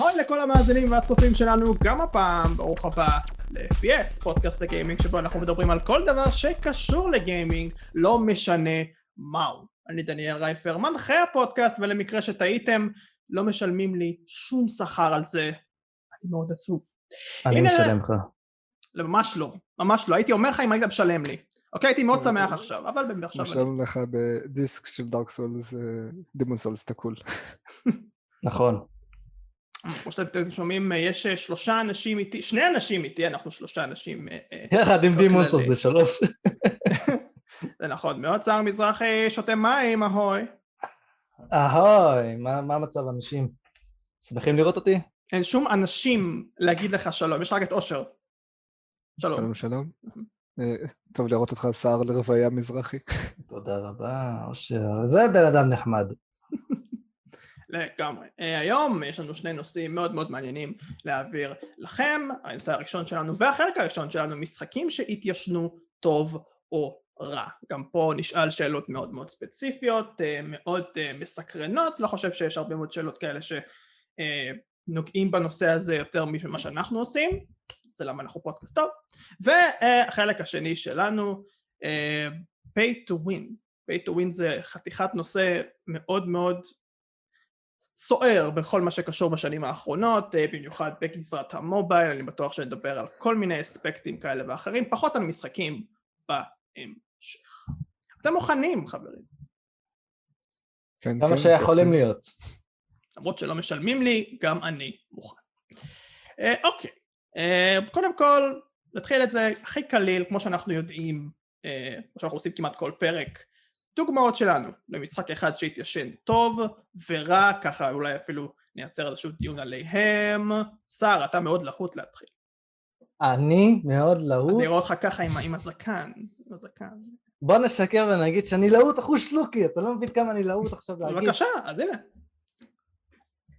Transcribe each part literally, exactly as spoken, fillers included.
ההון לכל המאזינים והצופים שלנו, גם הפעם, ברוך הבא ל-אף פי אס, פודקאסט הגיימינג, שבו אנחנו מדברים על כל דבר שקשור לגיימינג, לא משנה מהו. אני דניאל רייפר, מנחה הפודקאסט, ולמקרה שטעיתם, לא משלמים לי שום שכר על זה. אני מאוד עצוב. אני משלם לך. ממש לא, ממש לא. הייתי אומר לך אם היית משלם לי. אוקיי, הייתי מאוד שמח עכשיו, אבל באמת עכשיו... משלם לך בדיסק של דארק סולס, דימון סולס תקול. נכון. כמו שאתם שומעים, יש שלושה אנשים איתי, שני אנשים איתי, אנחנו שלושה אנשים... יחד עם דימון סולס זה שלוש. זה נכון, מאוד צער מזרחי, שותה מים, אהוי. אהוי, מה המצב אנשים? שמחים לראות אותי? אין שום אנשים להגיד לך שלום, יש רק את אושר. שלום. שלום שלום. טוב לראות אותך, שער לרוויה מזרחי. תודה רבה, אושר. זה בן אדם נחמד. לגמרי. היום יש לנו שני נושאים מאוד מאוד מעניינים להעביר לכם. הנושא הראשון שלנו והחלק הראשון שלנו, משחקים שהתיישנו טוב או רע. גם פה נשאל שאלות מאוד מאוד ספציפיות, מאוד מסקרנות. לא חושב שיש הרבה מאוד שאלות כאלה שנוגעים בנושא הזה יותר ממה שאנחנו עושים. זה למה אנחנו פודקאסט טוב. והחלק השני שלנו, pay to win. pay to win זה חתיכת נושא מאוד מאוד סוער בכל מה שקשור בשנים האחרונות, במיוחד בגזרת המובייל. אני בטוח שנדבר על כל מיני אספקטים כאלה ואחרים, פחות על משחקים בהמשך. אתם מוכנים, חברים? כמה שיכולים להיות. למרות שלא משלמים לי, גם אני מוכן. אוקיי. Uh, קודם כל, נתחיל את זה הכי קליל, כמו שאנחנו יודעים, uh, כמו שאנחנו עושים כמעט כל פרק, דוגמאות שלנו למשחק אחד שהתיישן טוב ורע, ככה אולי אפילו נייצר איזשהו דיון עליהם. שר, אתה מאוד להוט להתחיל. אני מאוד להוט? אני רואה אותך ככה עם, עם הזקן, עם הזקן. בוא נשקר ונגיד שאני להוט אחוש לוקי, אתה לא מבין כמה אני להוט עכשיו להגיד. בבקשה, אז הנה.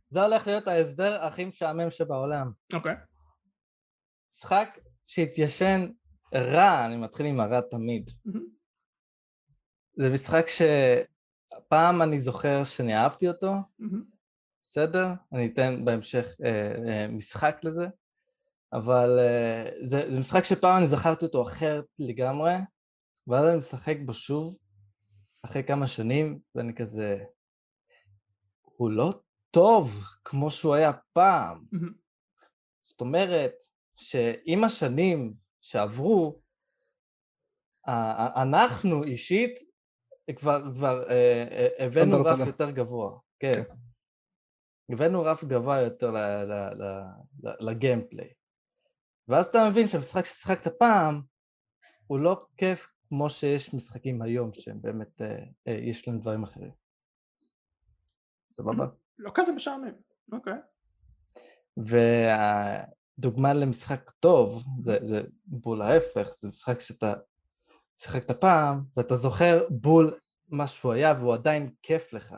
זה הולך להיות ההסבר הכי משעמם שבעולם. אוקיי. Okay. משחק שהתיישן רע, אני מתחיל עם הרע תמיד. Mm-hmm. זה משחק שפעם אני זוכר שאני אהבתי אותו, mm-hmm. בסדר? אני אתן בהמשך אה, אה, משחק לזה, אבל אה, זה, זה משחק שפעם אני זכרתי אותו אחרת לגמרי, ואז אני משחק בו שוב, אחרי כמה שנים, ואני כזה, הוא לא טוב כמו שהוא היה פעם. Mm-hmm. זאת אומרת, שעם השנים שעברו, אנחנו אישית כבר, כבר הבאנו רף יותר גבוה, כן. הבאנו רף גבוה יותר לגיימפליי. ואז אתה מבין שהמשחק ששחקת פעם, הוא לא כיף כמו שיש משחקים היום, שהם באמת, יש להם דברים אחרים. סבבה? לא כזה משעמם, אוקיי. וה... דוגמה למשחק טוב, זה, זה בול ההפך, זה משחק שאתה שיחקת פעם, ואתה זוכר בול מה שהוא היה, והוא עדיין כיף לך.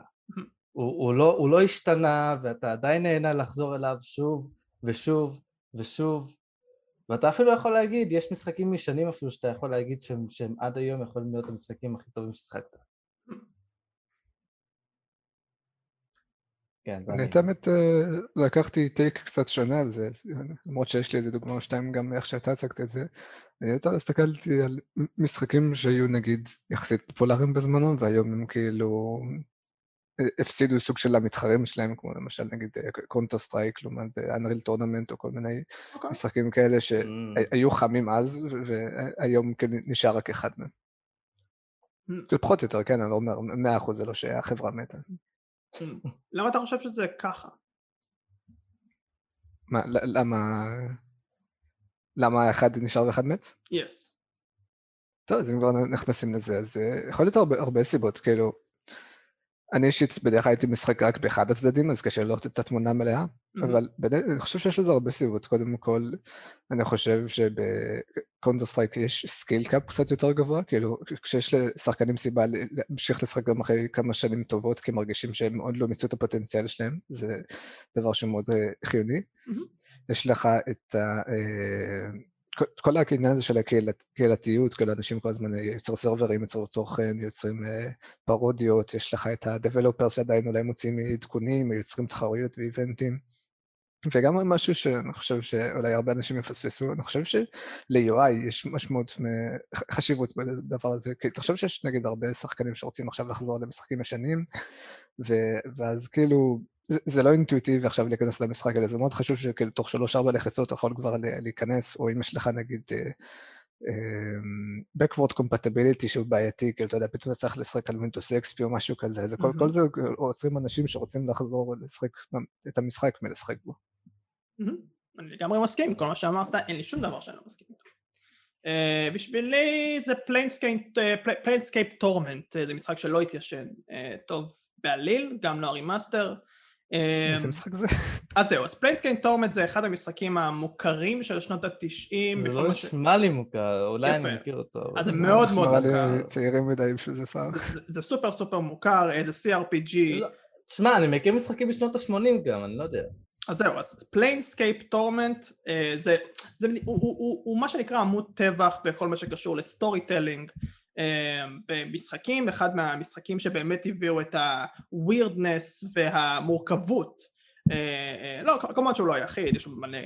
הוא, הוא לא, הוא לא השתנה, ואתה עדיין נהנה לחזור אליו שוב, ושוב, ושוב. ואתה אפילו יכול להגיד, יש משחקים משנים אפילו שאתה יכול להגיד שהם, שהם עד היום יכולים להיות המשחקים הכי טובים ששחקת. אני את האמת לקחתי טייק קצת שונה על זה, למרות שיש לי איזה דוגמה או שתיים גם איך שאתה הצגת את זה. אני יותר הסתכלתי על משחקים שהיו נגיד יחסית פופולריים בזמנו, והיום הם כאילו הפסידו סוג של המתחרים שלהם, כמו למשל נגיד קונטר סטרייק, לעומת Unreal Tournament או כל מיני משחקים כאלה שהיו חמים אז, והיום נשאר רק אחד מהם. פחות יותר, כן, אני לא אומר מאה אחוז זה לא שהחברה מתה. למה אתה חושב שזה ככה? מה, למה... למה אחד נשאר ואחד מת? Yes. טוב, אז אם כבר נכנסים לזה, אז יכול להיות הרבה, הרבה סיבות, כאילו... אני אישית בדרך כלל הייתי משחק רק באחד הצדדים, אז קשה לראות את התמונה מלאה, mm-hmm. אבל בדרך, אני חושב שיש לזה הרבה סיבות. קודם כל, אני חושב שבקונטר סטרייק יש סקיל קאפ קצת יותר גבוה, כאילו כשיש לשחקנים סיבה להמשיך לשחק גם אחרי כמה שנים טובות, כי מרגישים שהם עוד לא מיצו את הפוטנציאל שלהם, זה דבר שהוא מאוד חיוני. Mm-hmm. יש לך את ה... כל העניין הזה של הקהילתיות, כל האנשים כל הזמן יוצרים סרברים, יוצרים תוכן, יוצרים פרודיות, יש לך את ה-Developers שעדיין אולי מוצאים עדכונים, יוצרים תחרויות ואיבנטים, וגם משהו שאני חושב שאולי הרבה אנשים יפספסו, אני חושב של-יו איי יש משמעות חשיבות בדבר הזה, כי אתה חושב שיש נגיד הרבה שחקנים שרוצים עכשיו לחזור למשחקים ישנים, ואז כאילו זה לא אינטואיטיבי עכשיו להיכנס למשחק, אלא זה מאוד חשוב שתוך שלוש ארבע לחיצות אתה יכול כבר להיכנס, או אם יש לך נגיד backward compatibility שהוא בעייתי, כאילו אתה יודע, פתאום אתה צריך לשחק על Windows אקס פי או משהו כזה, זה כל זה עוצרים אנשים שרוצים לחזור לשחק את המשחק מלשחק בו. אני לגמרי מסכים, כל מה שאמרת, אין לי שום דבר שאני לא מסכים. בשבילי זה Planescape Torment, זה משחק שלא התיישן טוב בעליל, גם לא רימאסטר. איזה משחק זה? אז זהו, אז Planescape Torment זה אחד המשחקים המוכרים של שנות ה-תשעים. זה לא נשמע לי מוכר, אולי אני מכיר אותו. אז זה מאוד מאוד מוכר. נשמע לי צעירים מדי בשביל זה שר. זה סופר סופר מוכר, זה סי אר פי ג'י. תשמע, אני מכיר משחקים בשנות ה-שמונים גם, אני לא יודע. אז זהו, אז Planescape Torment, הוא מה שנקרא עמוד טבח בכל מה שקשור לסטורי טלינג. במשחקים, אחד מהמשחקים שבאמת הביאו את ה-weirdness והמורכבות, לא, כמובן שהוא לא היחיד, יש מלא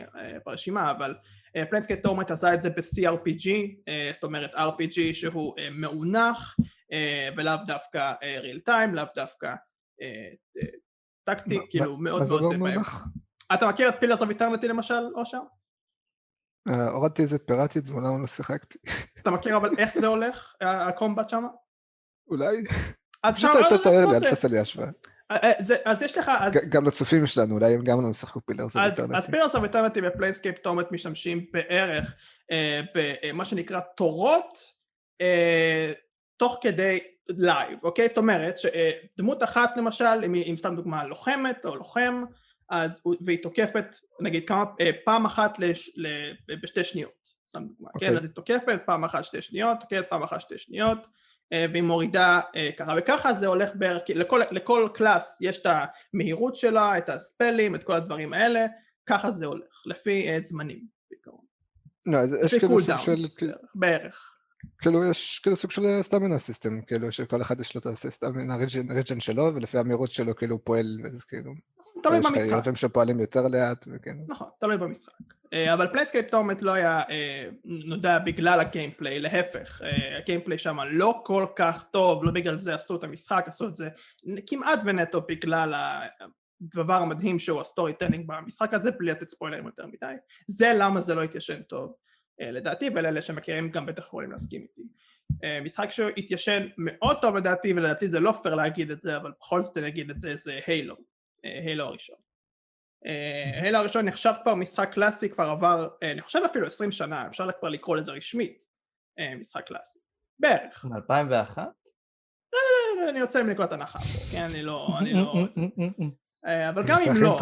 ברשימה, אבל Planescape Torment עשה את זה ב-סי אר פי ג'י, זאת אומרת אר פי ג'י שהוא מאונח ולאו דווקא real time, לאו דווקא טקטי, כאילו מאוד מאוד מאונח. אתה מכיר את Pillars of Eternity למשל, אושר? הורדתי איזה פיראטית ואולי לא שיחקתי. אתה מכיר אבל איך זה הולך, הקומבט שמה? אולי. אז שם לא תעשה לי, אל תעשה לי השוואה. אז יש לך... גם לצופים שלנו, אולי הם גם לא משחקו פילרס אוויטרנטי. אז פילרס אוויטרנטי בפליינסקייפ טורמנט משתמשים בערך במה שנקרא תורות, תוך כדי לייב, אוקיי? זאת אומרת, דמות אחת למשל, אם סתם דוגמה לוחמת או לוחם, אז, והיא תוקפת, נגיד, כמה, פעם אחת לש, בשתי שניות, סתם דוגמה, okay. כן? אז היא תוקפת, פעם אחת שתי שניות, תוקפת פעם אחת שתי שניות, והיא מורידה ככה וככה, זה הולך בערך, לכל, לכל קלאס יש את המהירות שלה, את הספלים, את כל הדברים האלה, ככה זה הולך, לפי זמנים, בעיקרון. לא, אז יש כאילו סוג של... בערך. כאילו יש כאילו סוג של סטמינה סיסטם, כאילו שכל אחד יש לו את הסטמינה ריג'ן שלו, ולפי המהירות שלו כאילו הוא פועל, אז כאילו... תלוי במשחק. יש חייבים שפועלים יותר לאט וכן. נכון, תלוי במשחק. אבל Planescape Torment לא היה נודע בגלל הגיימפליי, להפך. הגיימפליי שם לא כל כך טוב, לא בגלל זה עשו את המשחק, עשו את זה כמעט ונטו בגלל הדבר המדהים שהוא הסטורי טיילינג במשחק הזה, בלי לתת ספוילרים יותר מדי. זה למה זה לא התיישן טוב לדעתי, ולאלה שמכירים גם בטח יכולים להסכים איתי. משחק שהתיישן מאוד טוב לדעתי, ולדעתי זה לא פייר להגיד את זה, אבל בכל זאת נגיד את זה, זה Halo. הילו הראשון. הילו הראשון נחשב כבר משחק קלאסי, כבר עבר, נחשב אפילו עשרים שנה, אפשר כבר לקרוא לזה רשמית, משחק קלאסי. בערך. מ-אלפיים ואחת? אני יוצא עם נקודת הנחה פה, כן? אני לא... אבל גם אם לא...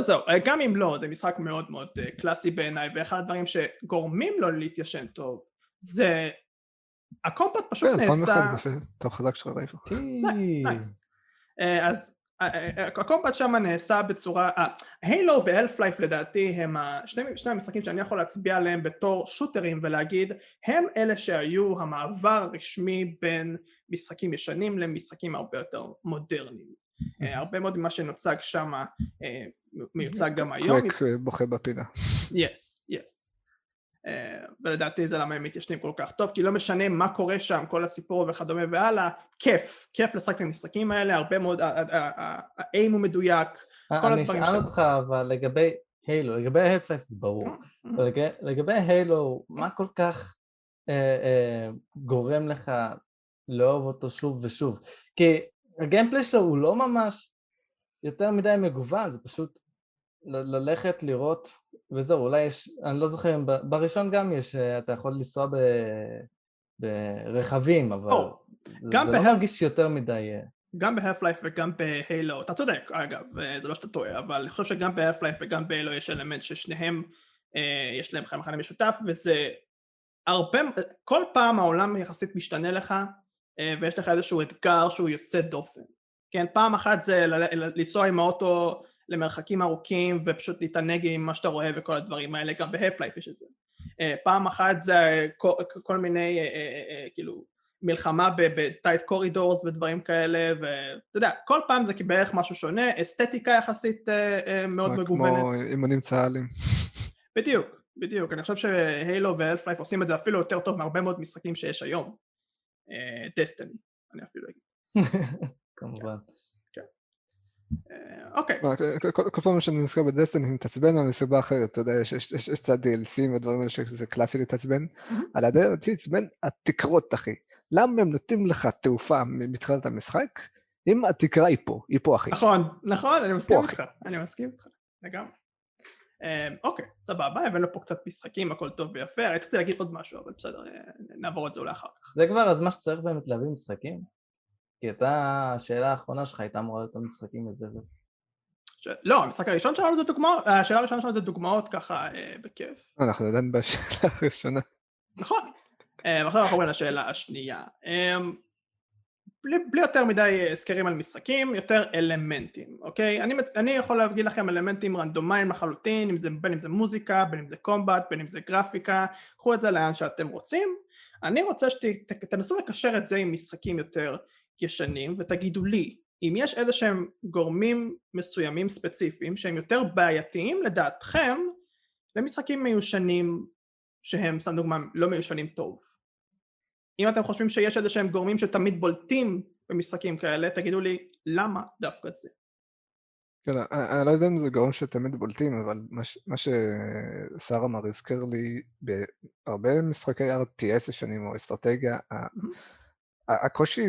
זהו, גם אם לא, זה משחק מאוד מאוד קלאסי בעיניי, ואחד הדברים שגורמים לו להתיישן טוב, זה... הקומפט פשוט נעשה... טוב, חזק שלך רייפר. נייס, נייס. אז... הקומבט שם נעשה בצורה, הילו ואלף לייף לדעתי הם שני המשחקים שאני יכול להצביע עליהם בתור שוטרים ולהגיד הם אלה שהיו המעבר הרשמי בין משחקים ישנים למשחקים הרבה יותר מודרניים. הרבה מאוד ממה שנוצג שם מיוצג גם היום. קרק בוכה בפינה. יס, יס. ולדעתי זה למה הם מתיישנים כל כך טוב, כי לא משנה מה קורה שם, כל הסיפור וכדומה והלאה, כיף, כיף לשחק את המשחקים האלה, הרבה מאוד, האיים הוא מדויק, כל הדברים שלנו. אני אשאל אותך, אבל לגבי הילו, לגבי ה-Half-Life זה ברור, לגבי הילו, מה כל כך גורם לך לאהוב אותו שוב ושוב? כי הגיימפלי שלו הוא לא ממש יותר מדי מגוון, זה פשוט ללכת לראות, וזהו, אולי יש, אני לא זוכר, בראשון גם יש, אתה יכול לנסוע ברכבים, אבל זה לא מרגיש יותר מדי. גם ב-Half-Life וגם ב-Halo, אתה צודק, אגב, זה לא שאתה טועה, אבל אני חושב שגם ב-Half-Life וגם ב-Halo יש אלמנט ששניהם, יש להם חיים חיים משותף, וזה הרבה, כל פעם העולם יחסית משתנה לך, ויש לך איזשהו אתגר שהוא יוצא דופן. כן, פעם אחת זה לנסוע עם האוטו, למרחקים ארוכים ופשוט להתענג עם מה שאתה רואה וכל הדברים האלה, גם בהפלייף יש את זה. פעם אחת זה כל מיני כאילו מלחמה בטייט קורידורס ודברים כאלה, ואתה יודע, כל פעם זה בערך משהו שונה, אסתטיקה יחסית מאוד מגוונת. כמו אימנים צהלים. בדיוק, בדיוק. אני חושב שהיילו ואלפלייף עושים את זה אפילו יותר טוב מהרבה מאוד משחקים שיש היום. דסטיני, אני אפילו אגיד. כמובן. אוקיי. כל פעם שאני נזכר בדסטיני, מתעצבן על מסיבה אחרת, אתה יודע, יש את ה-די אל סי והדברים האלה שזה קלאסי להתעצבן, על ה-די אל סי עצבן התקרות, אחי. למה הם נותנים לך תעופה מתחילת המשחק? אם התקרה היא פה, היא פה, אחי. נכון, נכון, אני מסכים איתך, אני מסכים איתך, לגמרי. אוקיי, סבבה, הבאנו פה קצת משחקים, הכל טוב ויפה, רציתי להגיד עוד משהו, אבל בסדר, נעבור את זה אולי אחר כך. זה כבר, אז מה שצריך באמת להביא משחקים? כי אתה, השאלה האחרונה שלך הייתה אמורה להיות משחקים לזבל. לא, המשחק הראשון שלנו זה דוגמאות, השאלה הראשונה שלנו זה דוגמאות ככה בכיף. אנחנו יודעים בשאלה הראשונה. נכון. ואחר אנחנו רואים לשאלה השנייה. בלי יותר מדי סקרים על משחקים, יותר אלמנטים, אוקיי? אני יכול להגיד לכם אלמנטים רנדומיים לחלוטין, בין אם זה מוזיקה, בין אם זה קומבט, בין אם זה גרפיקה, קחו את זה לאן שאתם רוצים. אני רוצה שתנסו לקשר את זה עם משחקים יותר ישנים, ותגידו לי, אם יש איזה שהם גורמים מסוימים ספציפיים, שהם יותר בעייתיים לדעתכם, למשחקים מיושנים, שהם, סתם דוגמה, לא מיושנים טוב. אם אתם חושבים שיש איזה שהם גורמים שתמיד בולטים במשחקים כאלה, תגידו לי, למה דווקא זה? כן, אני לא יודע אם זה גורם שתמיד בולטים, אבל מה ששר אמר הזכר לי, בהרבה משחקי אר טי אס שנים או אסטרטגיה, הקושי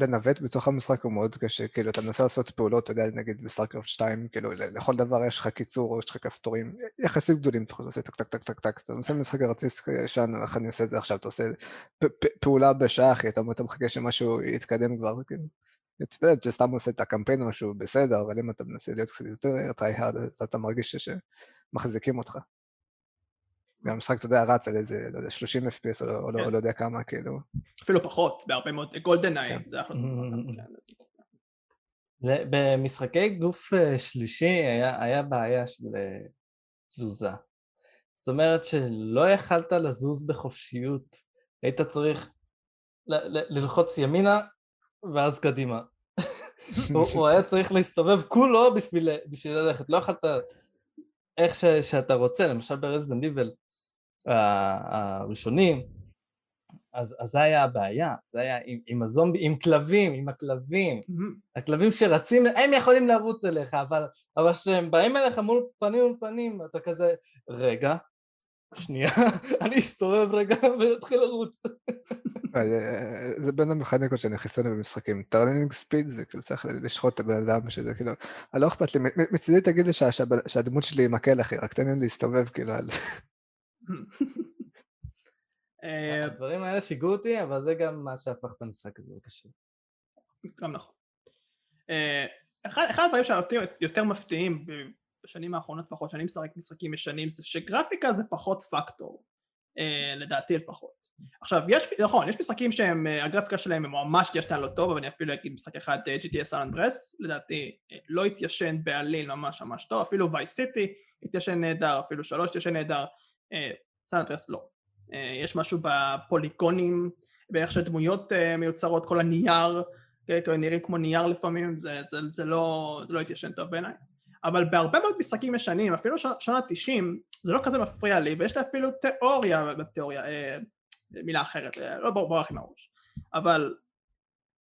לנווט בתוך המשחק הוא מאוד קשה, כאילו אתה מנסה לעשות פעולות, אתה יודע, נגיד בסטארקראפט שתיים, כאילו לכל דבר יש לך קיצור או יש לך כפתורים, יחסית גדולים, אתה עושה טק טק טק טק טק, אתה עושה משחק ארציסט ישן, איך אני עושה את זה עכשיו, אתה עושה פעולה בשעה אחי, אתה מחכה שמשהו יתקדם כבר, כאילו, אתה יודע, אתה סתם עושה את הקמפיין או משהו בסדר, אבל אם אתה מנסה להיות קצת יותר טרי-הרד, אתה מרגיש שמחזיקים אותך. והמשחק, אתה יודע, רץ על איזה, לא יודע, שלושים אף פי אס או לא יודע כמה, כאילו. אפילו פחות, בהרבה מאוד, גולדנאי, זה אחלה. במשחקי גוף שלישי היה בעיה של תזוזה. זאת אומרת שלא יכלת לזוז בחופשיות, היית צריך ללחוץ ימינה ואז קדימה. הוא היה צריך להסתובב כולו בשביל ללכת, לא יכלת איך שאתה רוצה, למשל ברזדנט איבל, הראשונים, אז זה היה הבעיה, זה היה עם הזומבי, עם כלבים, עם הכלבים, הכלבים שרצים, הם יכולים לרוץ אליך, אבל כשהם באים אליך מול פנים מול פנים, אתה כזה, רגע, שנייה, אני אסתובב רגע ואתחיל לרוץ. זה בין המכניקות שאני חיסון במשחקים, טרנינג ספיד זה כאילו צריך לשחוט את הבן אדם שזה כאילו, לא אכפת לי, מצידי תגיד לי שהדמות שלי עם מקל אחי, רק תן לי להסתובב כאילו על... הדברים האלה שיגעו אותי, אבל זה גם מה שהפך את המשחק הזה לקשה. גם נכון. אחד הדברים שאותי יותר מפתיעים בשנים האחרונות פחות, שאני משחק משחקים משנים, זה שגרפיקה זה פחות פקטור, לדעתי לפחות. עכשיו, יש, נכון, יש משחקים שהם, הגרפיקה שלהם הם ממש ישן לא טוב, אבל אני אפילו אגיד משחק אחד, ג'י טי איי סן אנדרס, לדעתי לא התיישן בעליל ממש ממש טוב, אפילו וייס סיטי התיישן נהדר, אפילו שלוש התיישן נהדר, סן אנדרס לא. יש משהו בפוליגונים, באיך שדמויות מיוצרות, כל הנייר, נראים כמו נייר לפעמים, זה, זה, זה לא, זה לא התיישן טוב בעיניי. אבל בהרבה מאוד משחקים ישנים, אפילו שנות תשעים, זה לא כזה מפריע לי, ויש לי אפילו תיאוריה, תיאוריה, מילה אחרת, לא ברח עם הראש, אבל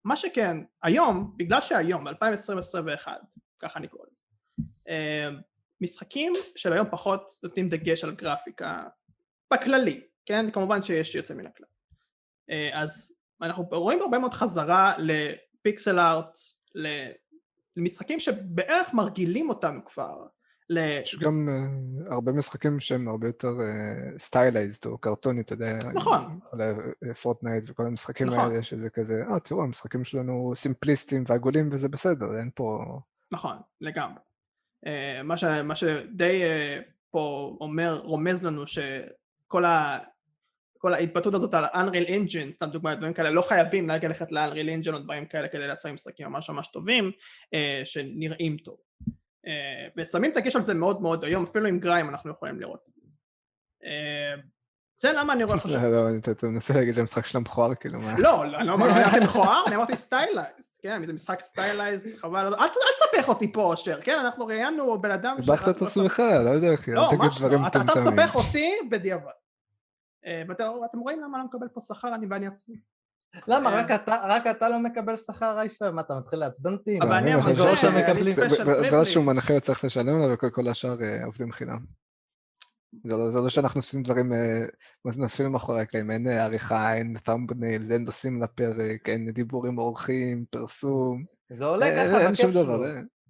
מה שכן, היום, בגלל שהיום, ב-אלפיים עשרים ואחת, ככה אני קורא את זה, משחקים של היום פחות נותנים דגש על גרפיקה, בכללי, כן? כמובן שיש שיוצא מן הכלל. אז אנחנו רואים הרבה מאוד חזרה לפיקסל ארט, למשחקים שבערך מרגילים אותנו כבר. יש גם הרבה משחקים שהם הרבה יותר סטיילייזד או קרטונית, אתה יודע, נכון. פורטנייט וכל המשחקים האלה שזה כזה, אה, תראו, המשחקים שלנו סימפליסטיים ועגולים וזה בסדר, אין פה... נכון, לגמרי. מה שדי פה אומר, רומז לנו שכל ה... כל ההתבטאות הזאת על Unreal Engine, סתם דוגמא, דברים כאלה, לא חייבים להגיע ללכת ל-Unreal Engine או דברים כאלה כדי לייצר משחקים ממש ממש טובים, אה, שנראים טוב. אה, ושמים תגיש על זה מאוד מאוד היום, אפילו עם גריים אנחנו יכולים לראות. אה, זה למה אני רואה לך חשוב. לא, אתה מנסה להגיד שהמשחק שלה מכוער, כאילו מה? לא, אני לא אמרתי שאתם מכוער, אני אמרתי סטיילייזד, כן, זה משחק סטיילייזד, חבל, אל תספח אותי פה, אושר, כן, אנחנו ראיינו בן אדם... הבחת את עצמך, לא יודע, אחי, לא, מה, אתה מספח אותי בדיעבד. ואתם רואים למה לא מקבל פה שכר, אני ואני עצמי. למה? רק אתה לא מקבל שכר, רייפר? מה, אתה מתחיל לעצבן אותי? אבל אני אמרתי, זה לא שאנחנו עושים דברים, נוספים מאחורי הקלעים, אין עריכה, אין תמבנייל, אין נושאים לפרק, אין דיבורים אורחים, פרסום. זה עולה ככה בכיף שלו,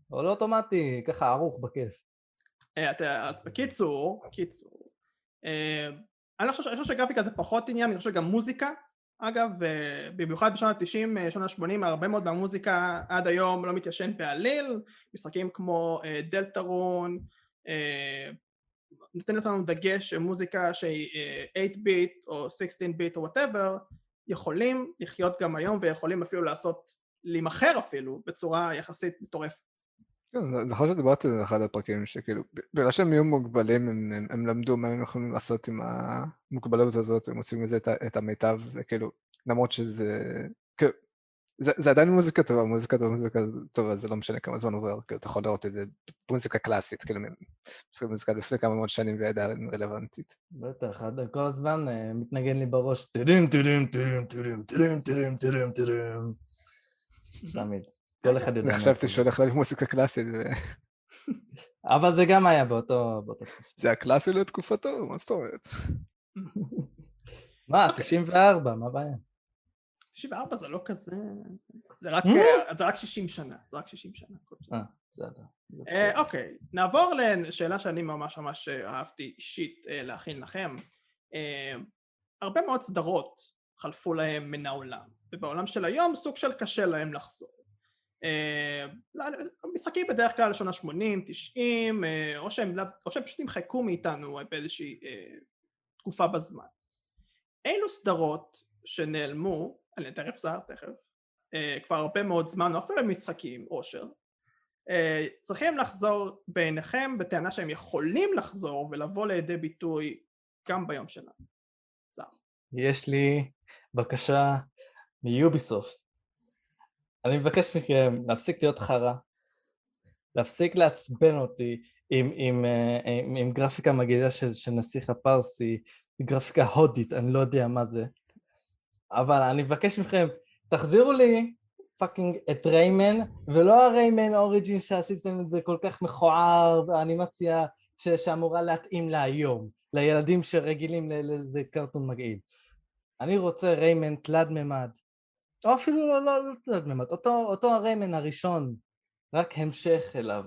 עולה אוטומטי, ככה ערוך בכיף. אז בקיצור, קיצור, אני חושב שגרפיקה זה פחות עניין, אני חושב שגם מוזיקה, אגב, במיוחד בשנות ה-תשעים, שנות ה-שמונים, הרבה מאוד מהמוזיקה עד היום לא מתיישן בעליל, משחקים כמו דלתרון, נותן אותנו דגש שמוזיקה שהיא eight-bit או sixteen-bit או whatever, יכולים לחיות גם היום ויכולים אפילו לעשות, להימחר אפילו, בצורה יחסית מטורפת. כן, נכון שדיברתי על אחד הפרקים שכאילו, בגלל שהם יהיו מוגבלים, הם, הם למדו מה הם יכולים לעשות עם המוגבלות הזאת, הם מוצאים מזה את, את המיטב, וכאילו, למרות שזה, כאילו, זה, זה עדיין מוזיקה טובה, מוזיקה טובה, מוזיקה טובה, זה לא משנה כמה זמן עובר, כאילו, אתה יכול לראות את זה במוזיקה קלאסית, כאילו, מוזיקה לפני כמה מאות שנים ועדיין רלוונטית. בטח, כל הזמן מתנגן לי בראש, תירים, תירים, תירים, תירים, תירים, תירים, תירים, תירים. תמיד, כל אחד יודע. חשבתי שהולך להביא מוזיקה קלאסית. אבל זה גם היה באותו... זה הקלאסי לתקופתו, מה זאת אומרת? מה, תשעים וארבע, מה הבעיה? תשעים וארבע זה לא כזה, זה רק, זה רק שישים שנה, זה רק שישים שנה. אה, בסדר. אוקיי, נעבור לשאלה שאני ממש ממש אהבתי אישית להכין לכם. הרבה מאוד סדרות חלפו להם מן העולם, ובעולם של היום סוג של קשה להם לחזור. משחקים בדרך כלל לשון ה-שמונים, תשעים, או שהם פשוט נמחקו מאיתנו באיזושהי תקופה בזמן. אילו סדרות שנעלמו, אני תכף זהר תכף, כבר הרבה מאוד זמן, או אפילו משחקים, אושר, צריכים לחזור בעיניכם בטענה שהם יכולים לחזור ולבוא לידי ביטוי גם ביום שלנו. זהר. יש לי בקשה מיוביסופט. אני מבקש מכם להפסיק להיות חרה, להפסיק לעצבן אותי עם, עם, עם, עם גרפיקה מגעילה של, של נסיך הפרסי, גרפיקה הודית, אני לא יודע מה זה. אבל אני מבקש מכם, תחזירו לי פאקינג את ריימן, ולא הריימן אוריג'ין שעשיתם את זה כל כך מכוער, האנימציה שאמורה להתאים להיום, לילדים שרגילים לאיזה קרטון מגעיל. אני רוצה ריימן תלת ממד, או אפילו לא, לא, לא תלת ממד, אותו, אותו הריימן הראשון, רק המשך אליו.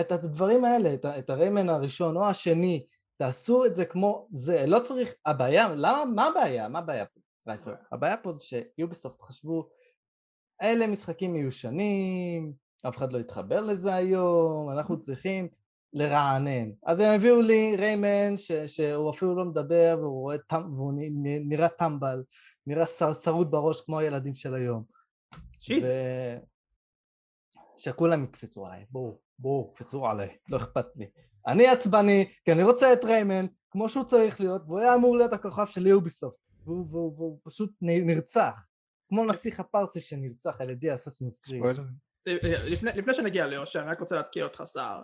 את הדברים האלה, את, את הריימן הראשון או השני, תעשו את זה כמו זה, לא צריך, הבעיה, למה, מה הבעיה? מה הבעיה פה? רייפר. הבעיה פה זה שיוביסופט חשבו, אלה משחקים מיושנים, אף אחד לא התחבר לזה היום, אנחנו צריכים לרענן. אז הם הביאו לי ריימן ש- שהוא אפילו לא מדבר והוא רואה טמ- והוא נ- נראה טמבל, נראה שר- שרות בראש כמו הילדים של היום. שיזוס. ו- שכולם יקפצו עליי, בואו, בואו, קפצו עליי, לא אכפת לי. אני עצבני, כי אני רוצה את ריימן כמו שהוא צריך להיות, והוא היה אמור להיות הכוכב של יוביסופט. והוא, והוא, והוא פשוט נרצח, כמו נסיך הפרסי שנרצח על ידי אסאסינס קריד. לפני, לפני שנגיע ליושר, אני רק רוצה להתקיע אותך שר.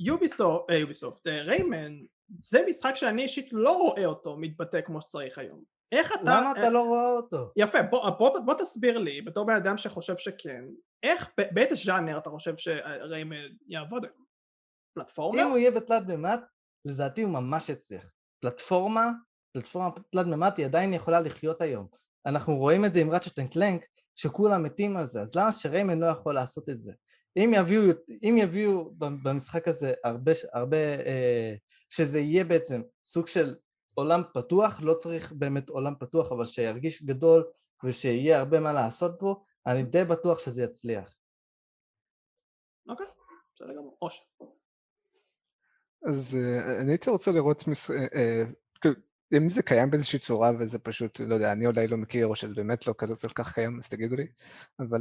יוביסופט, יוביסופט, ריימן, זה משחק שאני אישית לא רואה אותו מתבטא כמו שצריך היום. איך אתה... למה אתה לא רואה אותו? יפה, בוא, בוא, בוא תסביר לי, בתור בן אדם שחושב שכן, איך, באיזה ז'אנר אתה חושב שריימן יעבוד היום? פלטפורמה? אם הוא יהיה בתלת ממד, לדעתי הוא ממש יצליח. פלטפורמה, פלטפורמה תלת ממד היא עדיין יכולה לחיות היום. אנחנו רואים את זה עם ראצ'ט אנד קלנק, שכולם מתים על זה, אז למה שריימן לא יכול לעשות את זה? אם יביאו, אם יביאו במשחק הזה הרבה, הרבה, שזה יהיה בעצם סוג של עולם פתוח, לא צריך באמת עולם פתוח, אבל שירגיש גדול ושיהיה הרבה מה לעשות בו, אני די בטוח שזה יצליח. אוקיי, בסדר גמור, אושר. אז אני הייתי רוצה לראות, אם זה קיים באיזושהי צורה וזה פשוט, לא יודע, אני אולי לא מכיר או שזה באמת לא כזה כל כך קיים, אז תגידו לי, אבל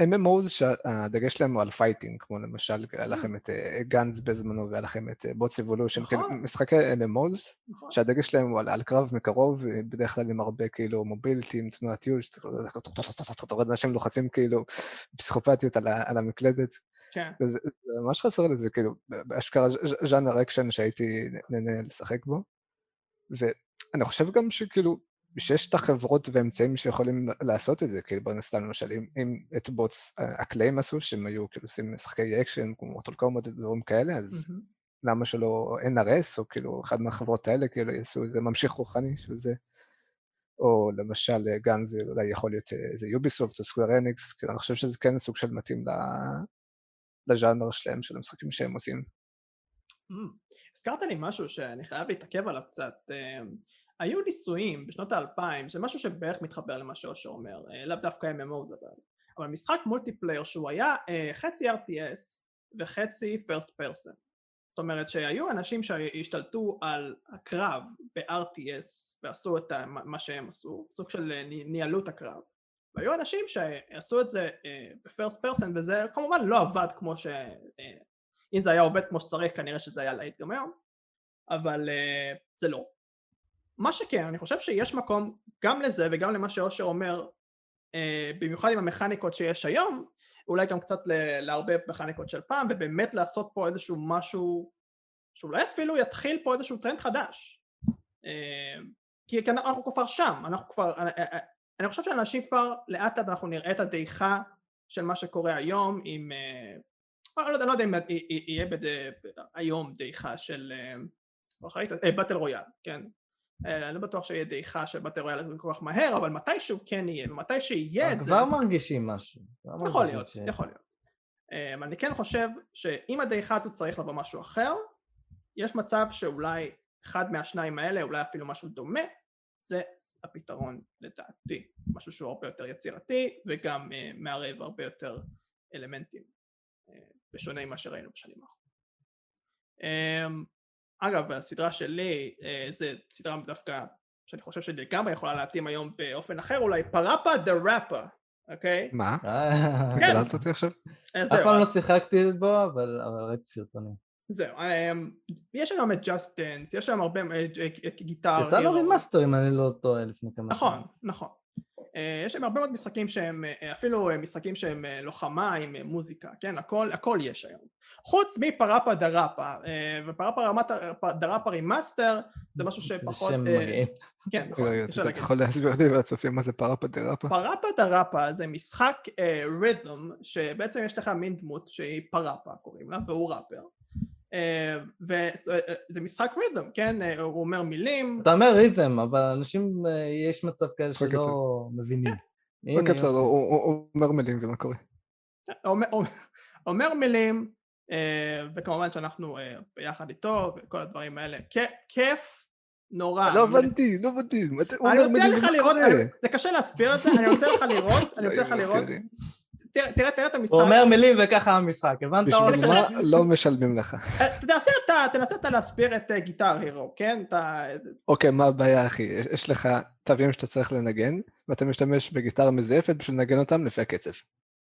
M M O זה שהדגש להם הוא על פייטינג, כמו למשל, היה לכם את גאנז בזמנו והיה לכם את בוטס אבולושן, משחקי M M O, שהדגש להם הוא על קרב מקרוב, בדרך כלל עם הרבה כאילו מוביליטי, עם תנועת יוז' תורד אנשים לוחצים כאילו פסיכופתיות על המקלדת, זה ממש חסר לזה, כאילו, אשכרה ז'אנר אקשן שהייתי נהנה לשחק בו, ואני חושב גם שכאילו, שיש את החברות ואמצעים שיכולים לעשות את זה, כאילו ברנסטן למשל, אם את בוטס הקליים עשו, שהם היו כאילו עושים משחקי אקשן, כמו מורטל קומבט ודברים כאלה, אז למה שלא N R S, או כאילו אחד מהחברות האלה, כאילו יעשו איזה ממשיך רוחני של זה, או למשל גן זה אולי יכול להיות איזה יוביסופט או סקוואר אניקס, כאילו אני חושב שזה כן סוג של מתאים לז'אנר שלהם, של המשחקים שהם עושים. הזכרת לי משהו שאני חייב להתעכב עליו קצת, היו ניסויים בשנות האלפיים, זה משהו שבערך מתחבר למה שאושר אומר, לאו דווקא M M O זה אבל, אבל משחק מולטיפלייר שהוא היה חצי R T S וחצי first person, זאת אומרת שהיו אנשים שהשתלטו על הקרב ב-R T S ועשו את מה שהם עשו, סוג של ניהלו את הקרב, והיו אנשים שעשו את זה ב-first person וזה כמובן לא עבד כמו ש... אם זה היה עובד כמו שצריך, כנראה שזה היה להיט גם היום, אבל uh, זה לא. מה שכן, אני חושב שיש מקום גם לזה וגם למה שאושר אומר, uh, במיוחד עם המכניקות שיש היום, אולי גם קצת ל- להרבב מכניקות של פעם, ובאמת לעשות פה איזשהו משהו, שאולי אפילו יתחיל פה איזשהו טרנד חדש. Uh, כי אנחנו כבר שם, אנחנו כבר, אני, אני חושב שאנשים כבר, לאט לאט אנחנו נראה את הדעיכה של מה שקורה היום עם... Uh, אני לא יודע אם יהיה היום דעיכה של בטל רויאל, כן? אני לא בטוח שיהיה דעיכה של בטל רויאל כל כך מהר, אבל מתישהו כן יהיה, ומתי שיהיה את זה... כבר מרגישים משהו. יכול להיות, יכול להיות. אבל אני כן חושב שאם הדעיכה הזאת צריך לבוא משהו אחר, יש מצב שאולי אחד מהשניים האלה, אולי אפילו משהו דומה, זה הפתרון לדעתי. משהו שהוא הרבה יותר יצירתי, וגם מערב הרבה יותר אלמנטים. בשונה ממה שראינו בשנים האחרונות. אגב, הסדרה שלי, זה סדרה דווקא שאני חושב שדגמרי יכולה להתאים היום באופן אחר, אולי פראפה דה ראפה, אוקיי? מה? גללת אותי עכשיו? אף פעם לא שיחקתי בו, אבל ראיתי סרטונים. זהו, יש שם את Just Dance, יש שם הרבה גיטר. יצא לו רימאסטר אם אני לא טועה לפני כמה שנים. נכון, נכון. יש להם הרבה מאוד משחקים שהם, אפילו משחקים שהם לוחמה עם מוזיקה, כן? הכל, הכל יש היום. חוץ מפראפה דראפה, ופראפה דראפה רימאסטר, זה משהו שפחות... זה שם מגעיל. כן, נכון. אתה יכול להסביר לי והצופים מה זה פראפה דראפה? פראפה דראפה זה משחק רית'ם, שבעצם יש לך מין דמות שהיא פראפה, קוראים לה, והוא ראפר. וזה משחק רית'ם, כן? הוא אומר מילים. אתה אומר רית'ם, אבל אנשים, יש מצב כאלה שלא מבינים. הוא אומר מילים ומה קורה. אומר מילים, וכמובן שאנחנו ביחד איתו, וכל הדברים האלה. כיף, נורא. לא הבנתי, לא הבנתי. אני רוצה לך לראות, זה קשה להסביר את זה, אני רוצה לך לראות, אני רוצה לך לראות. תראה, תראה את המשחק. הוא אומר מילים וככה המשחק, הבנת? בשביל מה לא משלמים לך. תנסה אתה להסביר את גיטר הירו, כן? אוקיי, מה הבעיה אחי? יש לך תווים שאתה צריך לנגן, ואתה משתמש בגיטר מזייפת בשביל לנגן אותם לפי הקצב.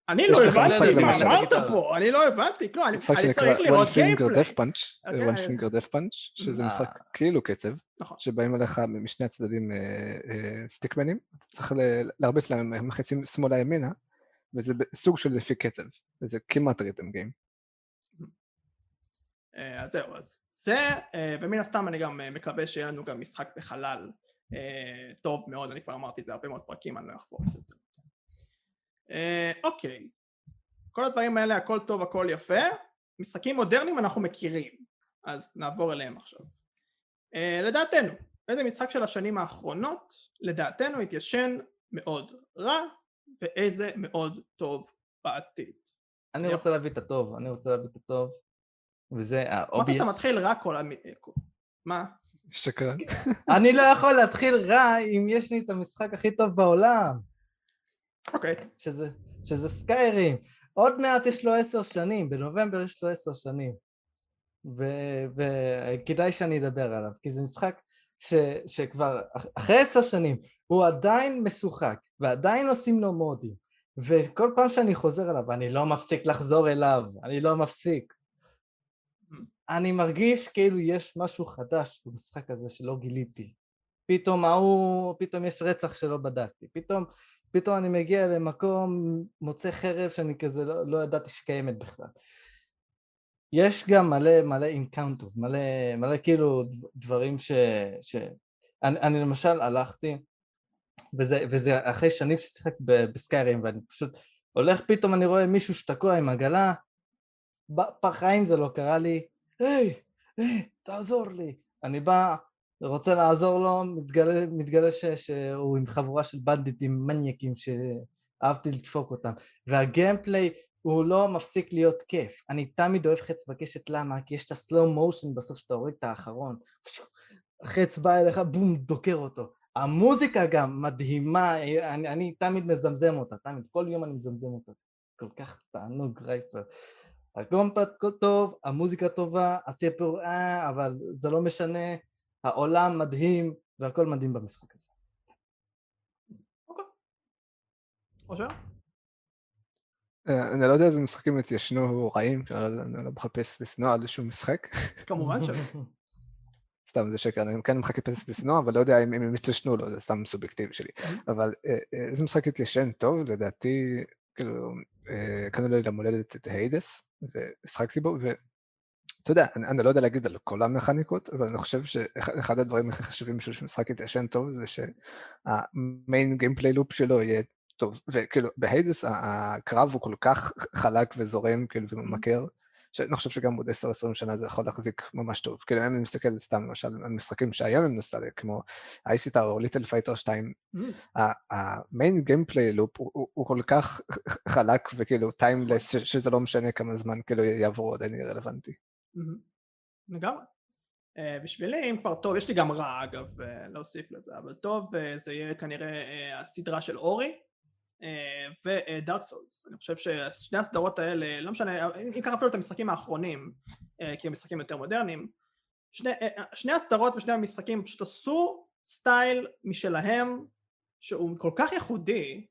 אני לא הבנתי, מה אמרת פה? אני לא הבנתי, כלום, אני צריך לראות גיימפליי. One Finger Death Punch, שזה משחק כאילו קצב, שבאים אליך משני הצדדים סטיקמנים, אתה צריך להרביץ להם מחצים שמאלה ימינה, וזה סוג של לפי קצב, וזה כמעט ריתם גיים. אז זהו, אז זה, ומן הסתם אני גם מקווה שיהיה לנו גם משחק בחלל טוב מאוד, אני כבר אמרתי את זה הרבה מאוד פרקים, אני לא אחפור את זה. אוקיי, כל הדברים האלה, הכל טוב, הכל יפה, משחקים מודרניים אנחנו מכירים, אז נעבור אליהם עכשיו. לדעתנו, איזה משחק של השנים האחרונות, לדעתנו התיישן מאוד רע, ואיזה מאוד טוב בעתיד. אני רוצה להביא את הטוב, אני רוצה להביא את הטוב, וזה ה-obvious. מה שאתה מתחיל רע כל המ... מה? שקרן. אני לא יכול להתחיל רע אם יש לי את המשחק הכי טוב בעולם. אוקיי. שזה סקיירים. עוד מעט יש לו עשר שנים, בנובמבר יש לו עשר שנים. וכדאי שאני אדבר עליו, כי זה משחק שכבר אחרי עשר שנים הוא עדיין משוחק ועדיין עושים לו מודים, וכל פעם שאני חוזר אליו אני לא מפסיק לחזור אליו, אני לא מפסיק. אני מרגיש כאילו יש משהו חדש במשחק הזה שלא גיליתי. פתאום ההוא, פתאום יש רצח שלא בדקתי, פתאום, פתאום אני מגיע למקום, מוצא חרב שאני כזה לא, לא ידעתי שקיימת בכלל. יש גם מלא מלא אינקאונטרס, מלא מלא כאילו דברים ש... ש... אני, אני למשל הלכתי, וזה, וזה אחרי שנים ששיחק בסקיירים, ואני פשוט הולך, פתאום אני רואה מישהו שתקוע עם עגלה, בחיים זה לא קרה לי, היי, hey, היי, hey, תעזור לי. אני בא, רוצה לעזור לו, מתגלה, מתגלה ש, שהוא עם חבורה של בנדיטים מניאקים שאהבתי לדפוק אותם. והגיימפליי הוא לא מפסיק להיות כיף. אני תמיד אוהב חץ בקשת, למה? כי יש את הסלואו מושן בסוף שאתה הורג את האחרון. חץ בא אליך, בום, דוקר אותו. המוזיקה גם מדהימה, אני, אני תמיד מזמזם אותה, תמיד, כל יום אני מזמזם אותה. כל כך תענוג, רייפר. הקומפט טוב, המוזיקה טובה, הסיפור אה, אבל זה לא משנה, העולם מדהים, והכל מדהים במשחק הזה. אוקיי. אושר? אני לא יודע איזה משחקים ישנו רעים, אני לא מחפש לסנוע על שום משחק. כמובן שלא. סתם זה שקר, אני כן מחפש לסנוע, אבל לא יודע אם הם ישנו לו, זה סתם סובייקטיבי שלי. אבל איזה משחק ישן טוב, לדעתי, כאילו, קנו לי למולדת את היידס, והשחקתי בו, ואתה יודע, אני, אני לא יודע להגיד על כל המכניקות, אבל אני חושב שאחד הדברים הכי חשובים בשביל שמשחק יתיישן טוב, זה שהמיין גיימפליי לופ שלו יהיה טוב, וכאילו בהיידס הקרב הוא כל כך חלק וזורם, כאילו, וממכר, שאני חושב שגם עוד עשר עשרים שנה זה יכול להחזיק ממש טוב, כאילו אם אני מסתכל סתם למשל על משחקים שהיום הם נוסטלגיים, כמו אייסיטר או ליטל פייטר שתיים, המיין גיימפליי לופ הוא כל כך חלק וכאילו טיימלס, שזה לא משנה כמה זמן כאילו יעבור עוד עדיין רלוונטי. לגמרי. בשבילי אם כבר טוב, יש לי גם רע אגב להוסיף לזה, אבל טוב, זה יהיה כנראה הסדרה של אורי, ודארק סולס. אני חושב ששני הסדרות האלה, לא משנה, אם ככה אפילו את המשחקים האחרונים, כי הם משחקים יותר מודרניים, שני, שני הסדרות ושני המשחקים פשוט עשו סטייל משלהם, שהוא כל כך ייחודי,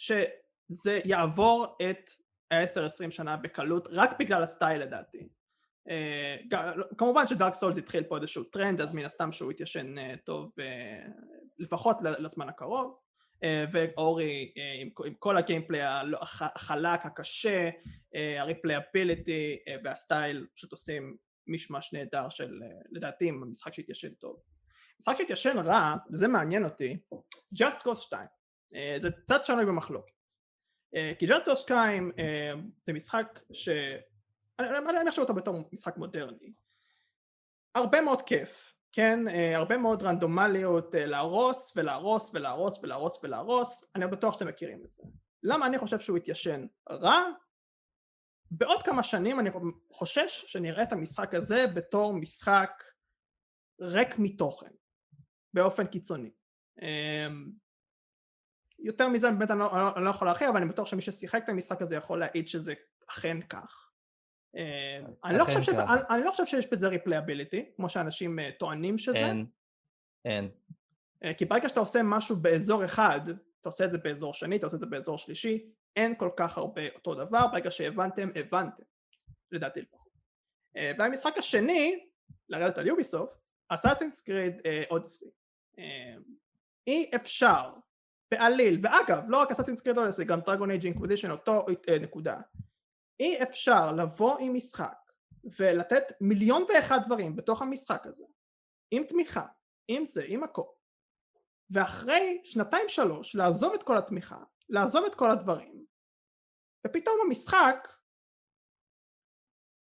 שזה יעבור את ה-עשר עשרים שנה בקלות, רק בגלל הסטייל לדעתי. כמובן שדארק סולס התחיל פה איזשהו טרנד, אז מן הסתם שהוא התיישן טוב, לפחות לזמן הקרוב. ואורי עם כל הגיימפליי החלק, הקשה, הריפלייביליטי והסטייל פשוט עושים משמש נהדר של לדעתי משחק שהתיישן טוב. משחק שהתיישן רע, וזה מעניין אותי, Just Cause שתיים, זה קצת שנוי במחלוקת, כי Just Cause שתיים זה משחק ש... אני חושב אותו בתור משחק מודרני, הרבה מאוד כיף, כן, הרבה מאוד רנדומליות להרוס ולהרוס ולהרוס ולהרוס ולהרוס, אני בטוח שאתם מכירים את זה. למה אני חושב שהוא התיישן רע? בעוד כמה שנים אני חושש שנראה את המשחק הזה בתור משחק רק מתוכן, באופן קיצוני. יותר מזה באמת אני לא, אני לא יכול להכיר, אבל אני בטוח שמי ששיחק את המשחק הזה יכול להעיד שזה אכן כך. אני לא חושב ש... אני לא חושב שיש בזה ריפלייביליטי, כמו שאנשים טוענים שזה. אין, אין. כי ברגע שאתה עושה משהו באזור אחד, אתה עושה את זה באזור שני, אתה עושה את זה באזור שלישי, אין כל כך הרבה אותו דבר, ברגע שהבנתם, הבנתם, לדעתי לפחות. והמשחק השני, לרדת על יוביסופט, Assassin's Creed Odyssey. אי אפשר, בעליל, ואגב, לא רק Assassin's Creed Odyssey, גם Dragon Age Inquisition, אותו נקודה. אי אפשר לבוא עם משחק ולתת מיליון ואחד דברים בתוך המשחק הזה, עם תמיכה, עם זה, עם הכל, ואחרי שנתיים שלוש לעזוב את כל התמיכה, לעזוב את כל הדברים, ופתאום המשחק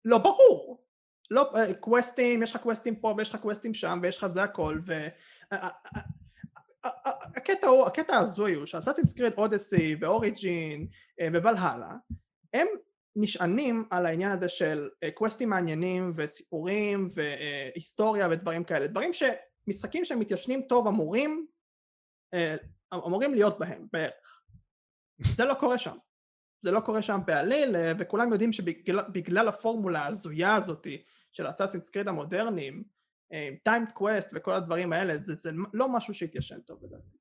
לא ברור, לא קווסטים, יש לך קווסטים פה ויש לך קווסטים שם ויש לך זה הכל, והקטע הזוי הוא שהאסאסינס קריד אודיסי ואוריג'ין ובלהלה הם נשענים על העניין הזה של קווסטים מעניינים וסיפורים והיסטוריה ודברים כאלה, דברים שמשחקים שמתיישנים טוב אמורים, אמורים להיות בהם בערך. זה לא קורה שם, זה לא קורה שם בעליל, וכולם יודעים שבגלל הפורמולה הזויה הזאת של Assassin's Creed המודרניים, טיימד קווסט וכל הדברים האלה, זה, זה לא משהו שהתיישן טוב בדעתי.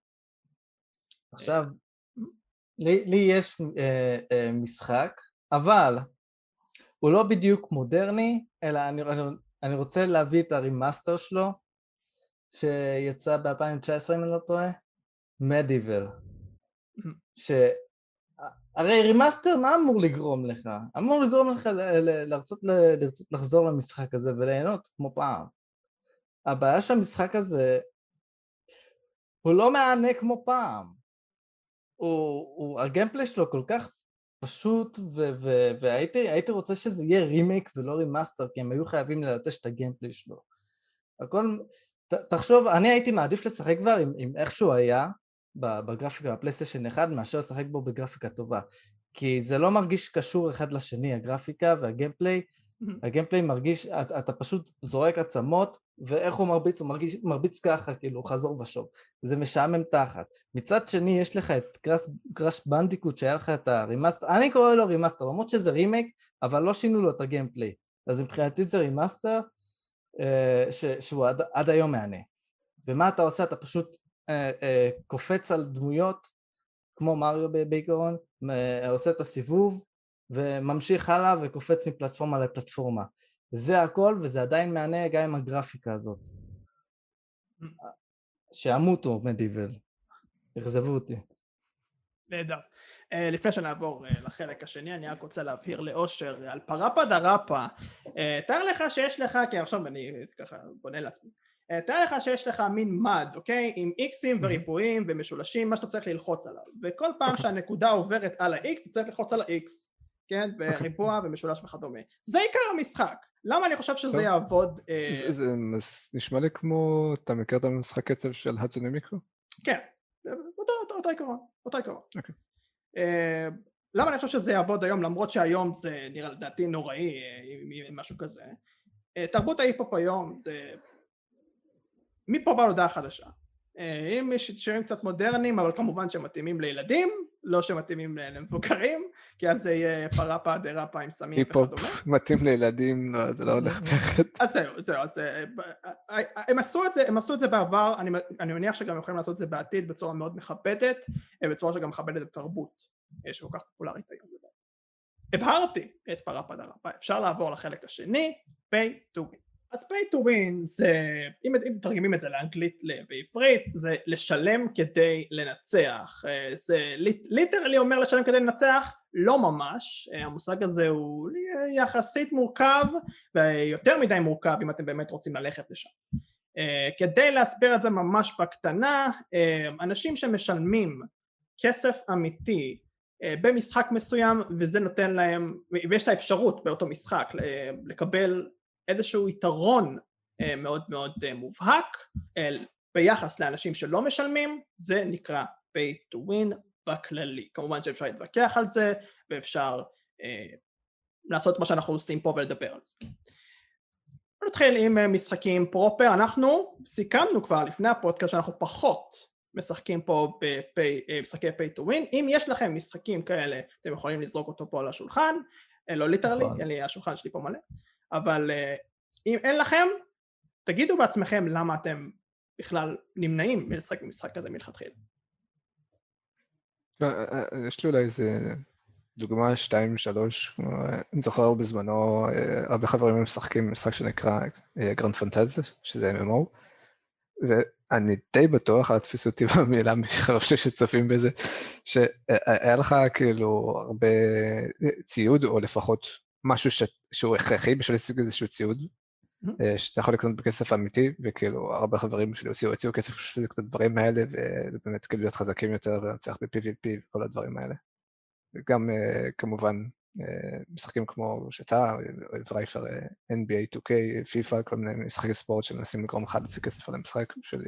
עכשיו, לי, לי יש אה, אה, משחק, אבל הוא לא בדיוק מודרני, אלא אני, אני, אני רוצה להביא את הרימאסטר שלו, שיצא ב-אלפיים תשע עשרה, אם אני לא טועה, מדיבל. ש... הרי רימאסטר מה אמור לגרום לך? אמור לגרום לך לרצות, לרצות לחזור למשחק הזה וליהנות כמו פעם. הבעיה שהמשחק הזה, הוא לא מענה כמו פעם. הוא, הוא, הגיימפלי שלו כל כך פשוט, ו, ו, והייתי, הייתי רוצה שזה יהיה רימייק ולא רימאסטר, כי הם היו חייבים ללטש את הגיימפלי שלו. הכל, ת, תחשוב, אני הייתי מעדיף לשחק כבר עם, עם איכשהו היה, בגרפיקה, בפלייסטיישן אחד, מאשר לשחק בו בגרפיקה טובה. כי זה לא מרגיש קשור אחד לשני, הגרפיקה והגיימפליי. הגיימפליי מרגיש, אתה, אתה פשוט זורק עצמות, ואיך הוא מרביץ? הוא מרגיש, מרביץ ככה, כאילו, חזור ושוב. זה משעמם תחת. מצד שני, יש לך את קראס, קראש בנדיקוט, שהיה לך את הרימאסטר, אני קורא לו רימאסטר, למרות שזה רימייק, אבל לא שינו לו את הגיימפליי. אז מבחינתי זה רימאסטר, ש, שהוא עד, עד היום מענה. ומה אתה עושה? אתה פשוט קופץ על דמויות כמו מריו בעיקרון, עושה את הסיבוב וממשיך הלאה וקופץ מפלטפורמה לפלטפורמה. זה הכל, וזה עדיין מענה גם עם הגרפיקה הזאת. שעמותו מדיבל, הרזבו אותי. נהדר. לפני שנעבור לחלק השני, אני רק רוצה להבהיר לאושר על פרפה דרפה. תאר לך שיש לך, כי עכשיו אני ככה בונה לעצמי, תאר לך שיש לך מין מד, אוקיי? עם איקסים וריבועים ומשולשים, מה שאתה צריך ללחוץ עליו. וכל פעם שהנקודה עוברת על ה-X, אתה צריך ללחוץ על ה-X, כן? וריבוע ומשולש וכדומה. זה עיקר המשחק. למה אני חושב שזה יעבוד... זה נשמע לי כמו... אתה מכיר את המשחק קצב של האצ'וני מיקרו? כן. אותו עיקרון. אותו עיקרון. למה אני חושב שזה יעבוד היום, למרות שהיום זה נראה לדעתי נוראי, משהו כזה. תרבות ההיפ-הופ היום זה... מפה באה הודעה חדשה. אם יש שירים קצת מודרניים, אבל כמובן שמתאימים לילדים, לא שמתאימים למבוגרים, כי אז זה יהיה פרפה, דרפה עם סמים וכדומה. היפופ מתאים לילדים, זה לא הולך בכלל. אז זהו, זהו. הם עשו את זה, הם עשו את זה בעבר, אני מניח שגם יכולים לעשות את זה בעתיד בצורה מאוד מכבדת, בצורה שגם מכבדת את התרבות, שכל כך פופולרית היום. הבהרתי את פרפה, דרפה. אפשר לעבור לחלק השני, pay to win. אז pay to win זה, אם, אם תרגמים את זה לאנגלית בעברית, זה לשלם כדי לנצח. זה ליטרלי אומר לשלם כדי לנצח, לא ממש. המושג הזה הוא יחסית מורכב, ויותר מדי מורכב אם אתם באמת רוצים ללכת לשם. כדי להסביר את זה ממש בקטנה, אנשים שמשלמים כסף אמיתי במשחק מסוים, וזה נותן להם, ויש את האפשרות באותו משחק לקבל איזשהו יתרון מאוד מאוד מובהק ביחס לאנשים שלא משלמים, זה נקרא pay to win בכללי. כמובן שאפשר להתווכח על זה, ואפשר אה, לעשות מה שאנחנו עושים פה ולדבר על זה. נתחיל עם משחקים פרופר. אנחנו סיכמנו כבר לפני הפודקאסט שאנחנו פחות משחקים פה במשחקי pay to win. אם יש לכם משחקים כאלה, אתם יכולים לזרוק אותו פה על השולחן, לא ליטרלי, אין לי, השולחן שלי פה מלא. אבל אם אין לכם, תגידו בעצמכם למה אתם בכלל נמנעים מלשחק במשחק כזה מלכתחילה. יש לי אולי איזה דוגמה שתיים שלוש, אני זוכר בזמנו, הרבה חברים משחקים במשחק שנקרא גרנד פנטזיה, שזה M M O, ואני די בטוח, תפיסו אותי במילה מחרושי שצופים בזה, שהיה לך כאילו הרבה ציוד, או לפחות... משהו ש... שהוא הכרחי בשביל להשיג איזשהו ציוד, mm-hmm. שאתה יכול לקנות בכסף אמיתי, וכאילו הרבה חברים שלי הוציאו, הוציאו כסף שזה קצת דברים האלה, ובאמת כאילו להיות חזקים יותר, ולנצח ב-P V P וכל הדברים האלה. וגם כמובן משחקים כמו שאתה, רייפר, N B A two K, FIFA, כל מיני משחקי ספורט שמנסים לגרום אחד להוציא כסף על המשחק, בשביל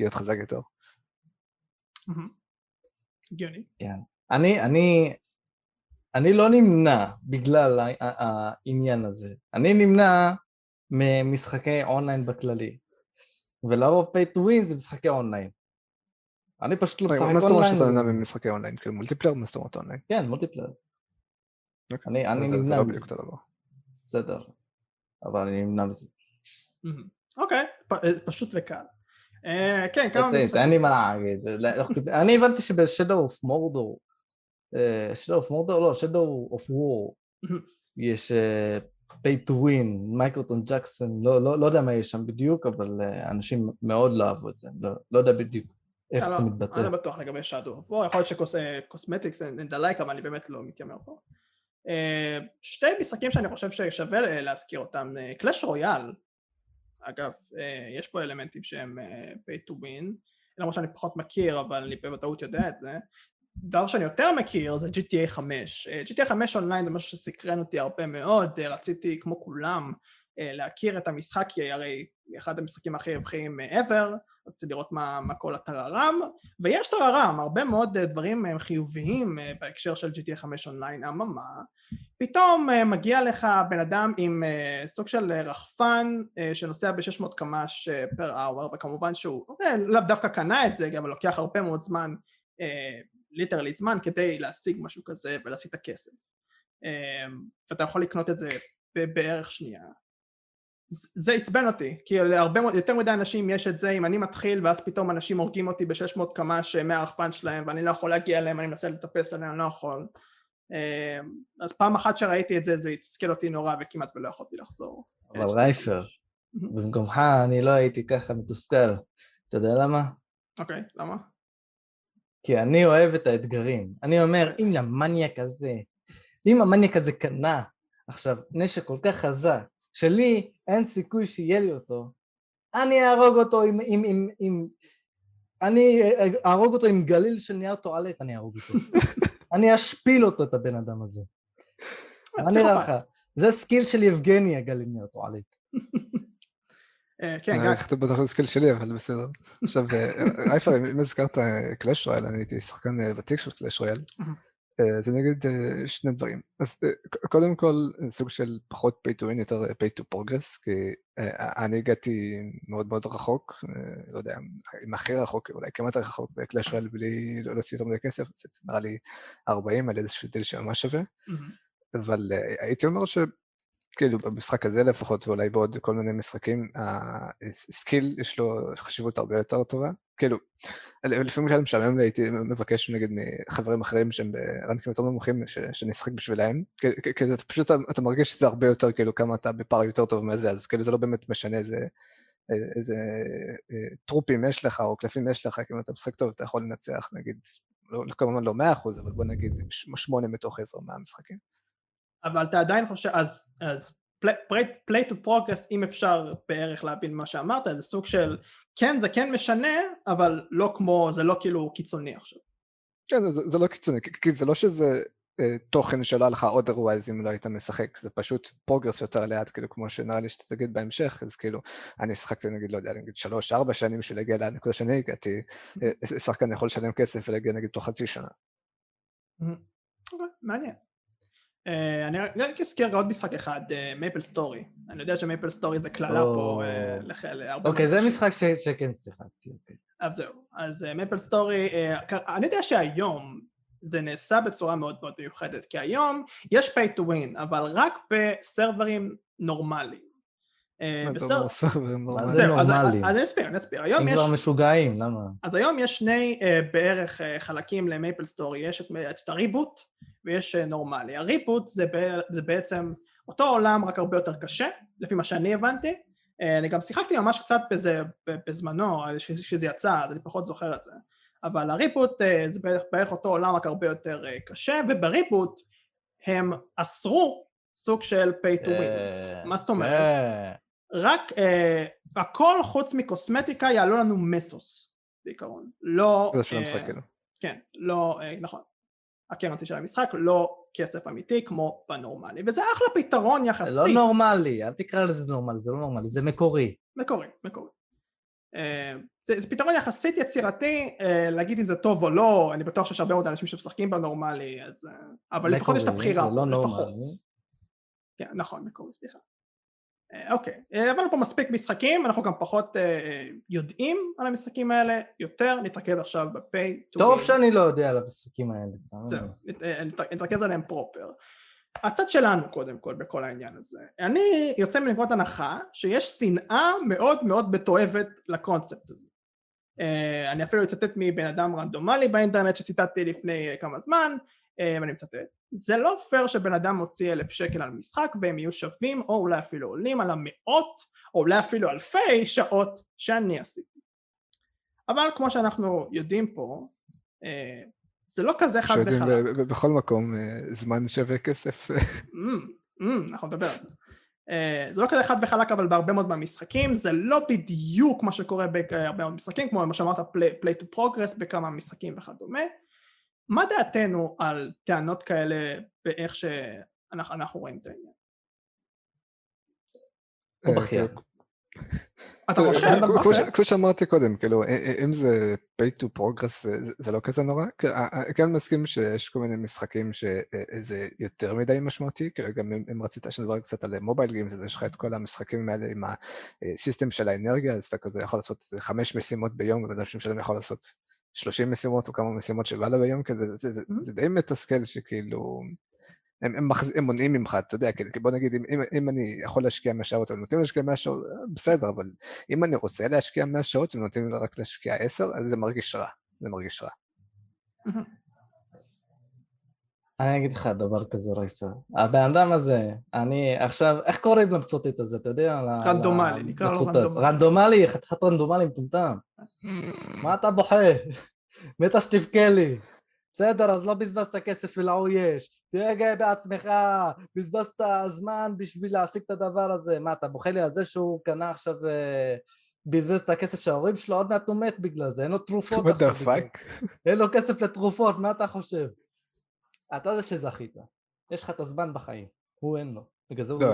להיות חזק יותר. גאוני. כן. אני, אני... אני לא נמנע בגלל העניין הזה. אני נמנע ממשחקי אונליין בכללי. ולרוב pay to win זה משחקי אונליין. אני פשוט לא משחק אונליין. מה זאת אומרת שאתה נמנע במשחקי אונליין? כאילו מולטיפלר, מה זאת אומרת אונליין? כן, מולטיפלר. אני נמנע. זה לא בדיוק את הדבר. בסדר. אבל אני נמנע בזה. אוקיי, פשוט וקל. כן, כמה משחקים. אין לי מה להגיד. אני הבנתי שבשדו אוף מורדור, שדו אוף מורדור? לא, שדו אוף וור, יש pay to win, מייקלטון ג'קסון, לא יודע מה יש שם בדיוק, אבל אנשים מאוד לא אהבו את זה, לא יודע בדיוק איך זה מתבטא. אני לא בטוח לגבי שדו אוף וור, יכול להיות שקוסמטיקס אין דלייק, אבל אני באמת לא מתיימר פה. שתי משחקים שאני חושב ששווה להזכיר אותם, קלאש רויאל, אגב, יש פה אלמנטים שהם pay to win, למרות שאני פחות מכיר, אבל אני בוודאות יודע את זה. דבר שאני יותר מכיר זה ג'י טי איי חמש. ג'י טי איי חמש אונליין זה משהו שסקרן אותי הרבה מאוד, רציתי כמו כולם להכיר את המשחק, כי הרי אחד המשחקים הכי רווחיים ever, רציתי לראות מה, מה כל הטררם, ויש טררם, הרבה מאוד דברים חיוביים בהקשר של ג'י טי איי חמש אונליין, אממה, פתאום מגיע לך בן אדם עם סוג של רחפן שנוסע ב-שש מאות קמ"ש פר אאואר, וכמובן שהוא לא דווקא קנה את זה, אבל לוקח הרבה מאוד זמן, ליטרלי זמן, כדי להשיג משהו כזה ולהשיג את הכסף. ואתה יכול לקנות את זה בערך שנייה. זה עצבן אותי, כי להרבה, יותר מדי אנשים יש את זה, אם אני מתחיל ואז פתאום אנשים הורגים אותי ב-שש מאות קמ"ש מהרחפן שלהם ואני לא יכול להגיע אליהם, אני מנסה לטפס עליהם, אני לא יכול. אז פעם אחת שראיתי את זה, זה התסכל אותי נורא וכמעט ולא יכולתי לחזור. אבל רייפר, במקומך אני לא הייתי ככה מתוסכל. אתה יודע למה? אוקיי, למה? כי אני אוהב את האתגרים. אני אומר, אם המניאק הזה, אם המניאק הזה קנה עכשיו נשק כל כך חזק, שלי אין סיכוי שיהיה לי אותו, אני אהרוג אותו עם, עם, עם, עם, אני אהרוג אותו עם גליל של נייר טואלט, אני אהרוג אותו. אני אשפיל אותו את הבן אדם הזה. אני רחה. זה סקיל של יבגני, הגליל נייר טואלט. כן, גל. אני חתוב בטוח לסקיל שלי, אבל בסדר. עכשיו, אייפה, אם הזכרת קלאש רויאל, אני הייתי שחקן ותיק של קלאש רויאל, זה נגיד שני דברים. אז קודם כל, סוג של פחות pay to win, יותר pay to progress, כי אני הגעתי מאוד מאוד רחוק, לא יודע, עם הכי רחוק, אולי כמעט רחוק בקלאש רויאל, בלי להוציא יותר מדי כסף, זה נראה לי ארבעים, על איזשהו דיל שממש שווה, אבל הייתי אומר ש... כאילו במשחק הזה לפחות, ואולי בעוד כל מיני משחקים, הסקיל יש לו חשיבות הרבה יותר טובה. כאילו, לפעמים כשאני משעמם לי, הייתי מבקש נגיד מחברים אחרים שהם ברנקים יותר נמוכים, שנשחק בשבילהם. כאילו, אתה פשוט, אתה מרגיש שזה הרבה יותר, כאילו, כמה אתה בפער יותר טוב מזה, אז כאילו זה לא באמת משנה איזה טרופים יש לך, או קלפים יש לך, כאילו אתה משחק טוב, אתה יכול לנצח, נגיד, כמובן לא מאה אחוז, אבל בוא נגיד שמונה מתוך עשר מהמשחקים. אבל אתה עדיין חושב, אז, אז play to progress, אם אפשר בערך להבין מה שאמרת, זה סוג של, כן, זה כן משנה, אבל לא כמו, זה לא כאילו קיצוני עכשיו. כן, זה, זה לא קיצוני, כי זה לא שזה אה, תוכן שלא לך otherwise אם לא היית משחק, זה פשוט progress יותר לאט, כאילו כמו שנראה לי שאתה תגיד בהמשך, אז כאילו, אני שחקתי נגיד, לא יודע, נגיד שלוש ארבע שנים שלהגיע לנקודה שאני הגעתי, אה, שחקן יכול לשלם כסף ולהגיע נגיד תוך חצי שנה. אוקיי, מעניין. אני רק אזכיר עוד משחק אחד, מייפל סטורי. אני יודע שמייפל סטורי זה כללה פה להרבה... אוקיי, זה משחק שכן שיחקתי. אז זהו, אז מייפל סטורי, אני יודע שהיום זה נעשה בצורה מאוד מאוד מיוחדת, כי היום יש pay to win, אבל רק בסרברים נורמליים. מה זה אומר סרברים נורמליים? זהו, אז נסביר, נסביר. הם כבר משוגעים, למה? אז היום יש שני בערך חלקים למייפל סטורי, יש את הריבוט, ויש נורמלי. הריבוט זה, זה בעצם אותו עולם, רק הרבה יותר קשה, לפי מה שאני הבנתי. אני גם שיחקתי ממש קצת בזה, בזמנו, שזה יצא, אני פחות זוכר את זה. אבל הריבוט זה בערך אותו עולם, רק הרבה יותר קשה, ובריבוט הם אסרו סוג של pay to win. מה זאת אומרת? רק הכל חוץ מקוסמטיקה יעלו לנו מסוס, בעיקרון. לא... זה שלא משחקנו. כן, לא... נכון. הקרנצי של המשחק, לא כסף אמיתי כמו בנורמלי, וזה אחלה פתרון יחסית. לא נורמלי, אל תקרא לזה נורמלי, זה לא נורמלי, זה מקורי. מקורי, מקורי. זה, זה פתרון יחסית יצירתי, להגיד אם זה טוב או לא, אני בטוח שיש הרבה מאוד אנשים שמשחקים בנורמלי, אז... אבל לפחות יש את הבחירה, לפחות. כן, נכון, מקורי, סליחה. אוקיי, אבל פה מספיק משחקים, אנחנו גם פחות יודעים על המשחקים האלה, יותר נתרכז עכשיו בפיי טו ווי. טוב שאני לא יודע על המשחקים האלה. זהו, נתרכז עליהם פרופר. הצד שלנו קודם כל בכל העניין הזה. אני יוצא מנקודת הנחה שיש שנאה מאוד מאוד בתועבת לקונספט הזה. אני אפילו אצטט מבן אדם רנדומלי באינטרנט שציטטתי לפני כמה זמן, ואני מצטט, זה לא פייר שבן אדם מוציא אלף שקל על משחק והם יהיו שווים או אולי אפילו עולים על המאות או אולי אפילו אלפי שעות שאני עשיתי. אבל כמו שאנחנו יודעים פה, זה לא כזה חד וחלק. שיודעים בכל מקום, זמן שווה כסף. אנחנו נדבר על זה. זה לא כזה חד וחלק, אבל בהרבה מאוד מהמשחקים, זה לא בדיוק מה שקורה בהרבה מאוד משחקים, כמו מה שאמרת, play to progress בכמה משחקים וכדומה. מה דעתנו על טענות כאלה, באיך שאנחנו רואים את העניין? או בחייה. אתה חושב? כמו שאמרתי קודם, כאילו, אם זה pay to progress, זה לא כזה נורא. כאן מסכים שיש כל מיני משחקים שזה יותר מדי משמעותי, גם אם רצית שנדבר קצת על מובייל גיימס, אז יש לך את כל המשחקים האלה עם הסיסטם של האנרגיה, אז אתה כזה יכול לעשות חמש משימות ביום, ובן אנשים שלהם יכול לעשות שלושים משימות או כמה משימות שבא לה ביום, זה די מתסכל שכאילו... הם מונעים ממך, אתה יודע, בוא נגיד, אם אני יכול להשקיע מאה שעות, אבל נותנים להשקיע מאה שעות, בסדר, אבל אם אני רוצה להשקיע מאה שעות, ונותנים רק להשקיע עשר, אז זה מרגיש רע, זה מרגיש רע. אני אגיד לך דבר כזה רייפה. הבן אדם הזה, אני עכשיו, איך קוראים למצוטט הזה, אתה יודע? רנדומלי, נקרא לו רנדומלי. רנדומלי, חתיכת רנדומלי מטומטם. מה אתה בוכה? מתה שתבכה לי. בסדר, אז לא בזבזת כסף ולא יש. תהיה גאה בעצמך, בזבזת הזמן בשביל להעסיק את הדבר הזה. מה, אתה בוכה לי על זה שהוא קנה עכשיו, בזבז את הכסף שההורים שלו, עוד מעט הוא מת בגלל זה, אין לו תרופות. מה דפק? אין לו כסף לתרופות, מה אתה חושב? אתה זה שזכית, יש לך את הזמן בחיים, הוא אין לו. לא,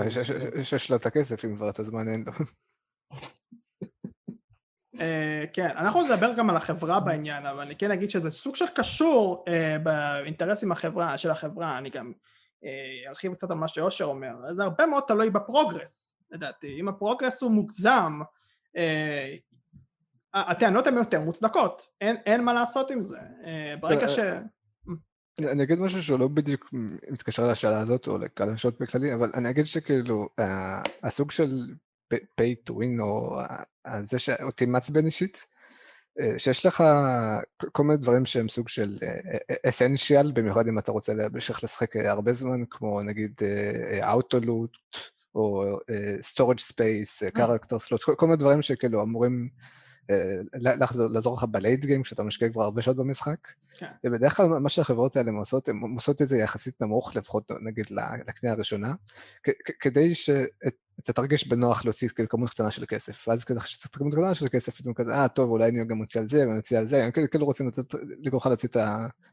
יש לו את הכסף אם כבר את הזמן אין לו. כן, אנחנו נדבר גם על החברה בעניין, אבל אני כן אגיד שזה סוג של קשור באינטרסים של החברה, אני גם ארחיב קצת על מה שיושר אומר, זה הרבה מאוד תלוי בפרוגרס, לדעתי, אם הפרוגרס הוא מוגזם, הטענות הן יותר מוצדקות, אין מה לעשות עם זה, ברגע ש... אני אגיד משהו שהוא לא בדיוק מתקשר לשאלה הזאת, או לקלשות בכללי, אבל אני אגיד שכאילו, הסוג של... pay to win, או זה שאותי מעצבן אישית, שיש לך כל מיני דברים שהם סוג של essential, במיוחד אם אתה רוצה להמשיך לשחק הרבה זמן, כמו נגיד autoloot, או storage space, character slot, כל מיני דברים שכאילו אמורים לעזור לך בלייט גיים, כשאתה משקיע כבר הרבה שעות במשחק, ובדרך כלל מה שהחברות האלה עושות, הן עושות את זה יחסית נמוך, לפחות נגיד לקנייה הראשונה, כדי שאתה תרגיש בנוח להוציא כמות קטנה של כסף, ואז כדי שתוציא כמות קטנה של כסף, אתם כזה, אה טוב, אולי אני גם מוציא על זה, ואני מוציא על זה, הם כאילו רוצים לגרוך להוציא את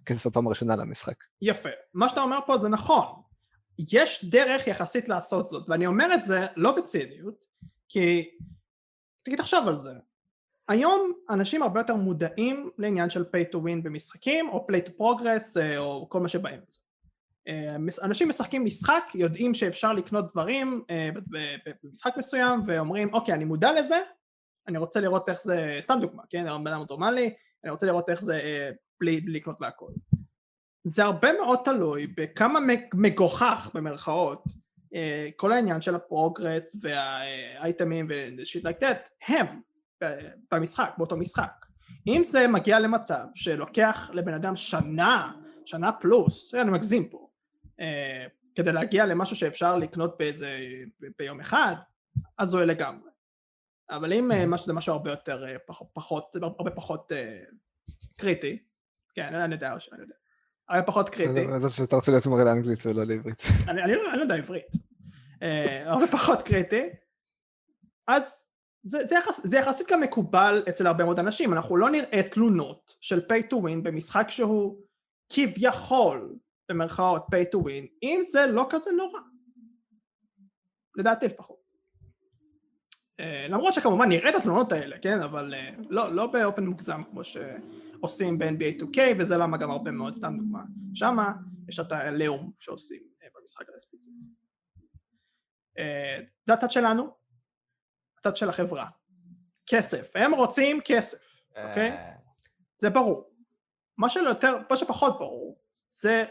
הכסף הפעם הראשונה למשחק. יפה, מה שאתה אומר פה זה נכון, יש דרך יחסית לעשות זאת, ואני אומר את זה לא בציניות, כי תחשוב על זה. היום אנשים הרבה יותר מודעים לעניין של pay to win במשחקים, או play to progress, או כל מה שבהם. אנשים משחקים משחק, יודעים שאפשר לקנות דברים במשחק מסוים, ואומרים, אוקיי, אני מודע לזה, אני רוצה לראות איך זה, סתם דוגמה, כן, הרבה אדם דורמלי, אני רוצה לראות איך זה בלי לקנות והכל. זה הרבה מאוד תלוי בכמה מגוחך במרכאות, כל העניין של הפרוגרס והאייטמים ושיט like that, הם. במשחק, באותו משחק. אם זה מגיע למצב שלוקח לבן אדם שנה, שנה פלוס, אני מגזים פה, כדי להגיע למשהו שאפשר לקנות באיזה, ביום אחד, אז זו לגמרי. אבל אם זה משהו הרבה יותר פחות, הרבה פחות קריטי, כן, אני יודע, אני יודע, הרבה פחות קריטי. אז שאתה רוצה להיות מורה לאנגלית ולא לעברית. אני לא יודע עברית. הרבה פחות קריטי, אז זה, זה, יחס, זה יחסית גם מקובל אצל הרבה מאוד אנשים, אנחנו לא נראה תלונות של pay to win במשחק שהוא כביכול במרכאות pay to win, אם זה לא כזה נורא, לדעתי לפחות. למרות שכמובן נראה את התלונות האלה, כן? אבל לא, לא באופן מוגזם כמו שעושים ב-אן בי איי טו קיי, וזה למה גם הרבה מאוד, סתם דוגמה. שמה יש את הלאום שעושים במשחק הספציפי. זה הצד שלנו. הצד של החברה. כסף. הם רוצים כסף, אוקיי? זה ברור. מה שלא יותר, מה שפחות ברור, זה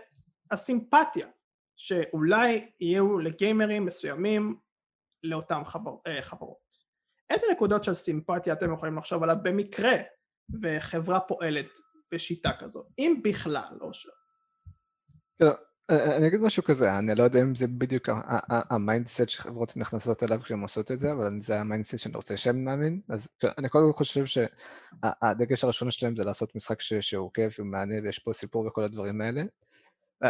הסימפתיה שאולי יהיו לגיימרים מסוימים לאותן חברות. איזה נקודות של סימפתיה אתם יכולים לחשוב עליו במקרה וחברה פועלת בשיטה כזו, אם בכלל לא שם? לא, אני אגיד משהו כזה, אני לא יודע אם זה בדיוק המיינדסט שחברות נכנסות אליו כשהן עושות את זה, אבל זה המיינדסט שאני רוצה שם מאמין, אז אני כל כך חושב שהדגש הראשון שלהם זה לעשות משחק שהוא כיף ומענה ויש פה סיפור וכל הדברים האלה,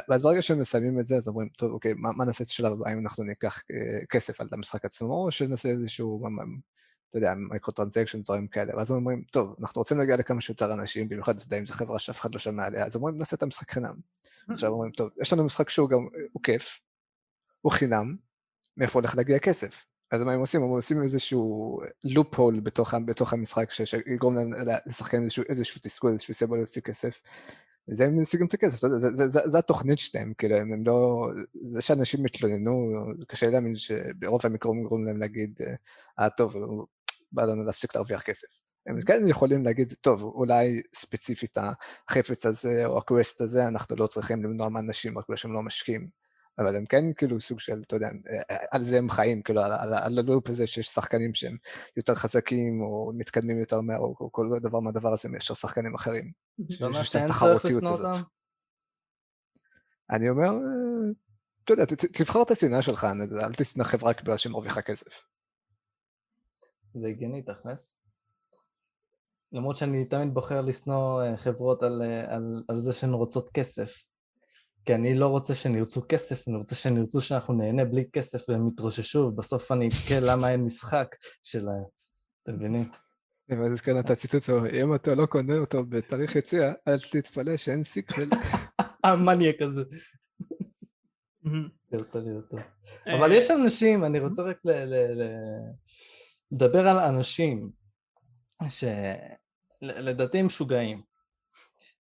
ואז ברגע שהם מסיימים את זה, אז אומרים, טוב, אוקיי, מה נעשה את שלב, האם אנחנו ניקח כסף על המשחק עצמו, או שנעשה איזשהו, אתה יודע, מייקרוטרנזקשן, דברים כאלה, ואז הם אומרים, טוב, אנחנו רוצים להגיע לכמה שיותר אנשים, במיוחד, אתה יודע, אם זו חברה שאף אחד לא שמע עליה, אז אומרים, נעשה את המשחק חינם. עכשיו אומרים, טוב, יש לנו משחק שהוא גם, הוא כיף, הוא חינם, מאיפה הולך להגיע כסף? אז מה הם עושים? הם עושים איזשהו לופ הול בתוך המשחק, שיגרום לשחקנים איזשהו תסכול, איזשהו סיבה להוציא כסף. זה הם משיגים את הכסף, זה, זה, זה, זה התוכנית שלהם, כאילו, הם לא, זה שאנשים מתלוננו, קשה להאמין שברוב המקרים גורם להם להגיד, אה טוב, בא לנו להפסיק להרוויח כסף. הם כן יכולים להגיד, טוב, אולי ספציפית החפץ הזה או הקווסט הזה, אנחנו לא צריכים למנוע מאנשים, רק שהם לא משקיעים, אבל הם כן כאילו סוג של, אתה יודע, על זה הם חיים, כאילו, על, על הלופ הזה שיש שחקנים שהם יותר חזקים, או מתקדמים יותר מהר, או, או כל דבר מהדבר הזה, יש שחקנים אחרים. זאת אומרת, שאין צריך לשנוא אותם? אני אומר, אתה יודע, תבחר את השנאה שלך, אל תשנא חברה רק בגלל שמרוויחה כסף. זה הגיוני, תכלס. למרות שאני תמיד בוחר לשנוא חברות על, על, על זה שהן רוצות כסף. כי אני לא רוצה שנרצו כסף, אני רוצה שנרצו שאנחנו נהנה בלי כסף והם יתרוששו, ובסוף אני אבכה למה אין משחק שלהם, אתם מבינים? ואז הזכרנו את הציטוט, אם אתה לא קונה אותו בתאריך יציאה, אל תתפלא שאין סיקוול. המניאק הזה. אבל יש אנשים, אני רוצה רק לדבר על אנשים, שלדעתי הם משוגעים.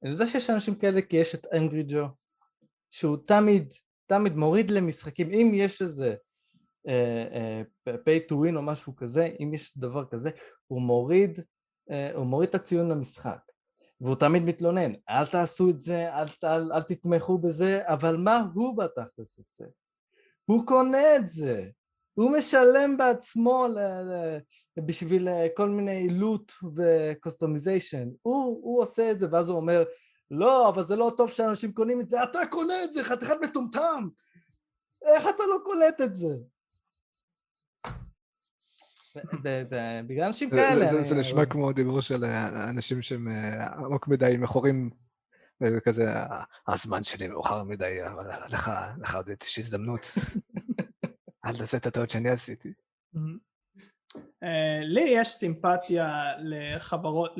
אני יודע שיש אנשים כאלה כי יש את אנגרי ג'ו, שהוא תמיד, תמיד מוריד למשחקים, אם יש איזה pay to win או משהו כזה, אם יש דבר כזה, הוא מוריד, הוא מוריד את הציון למשחק, והוא תמיד מתלונן, אל תעשו את זה, אל תתמכו בזה, אבל מה הוא בתכלס עושה? הוא קונה את זה, הוא משלם בעצמו בשביל כל מיני עילות וקוסטומיזיישן, הוא עושה את זה ואז הוא אומר, לא, אבל זה לא טוב שאנשים קונים את זה, אתה קונה את זה, חתיכת מטומטם. איך אתה לא קולט את זה? בגלל אנשים כאלה... זה נשמע כמו דיבור של אנשים שהם עמוק מדי, מכורים, וכזה, הזמן שלי מאוחר מדי, אבל לך, לך עוד יש הזדמנות. אל תעשה את הטעות שאני עשיתי. לי יש סימפתיה לחברות,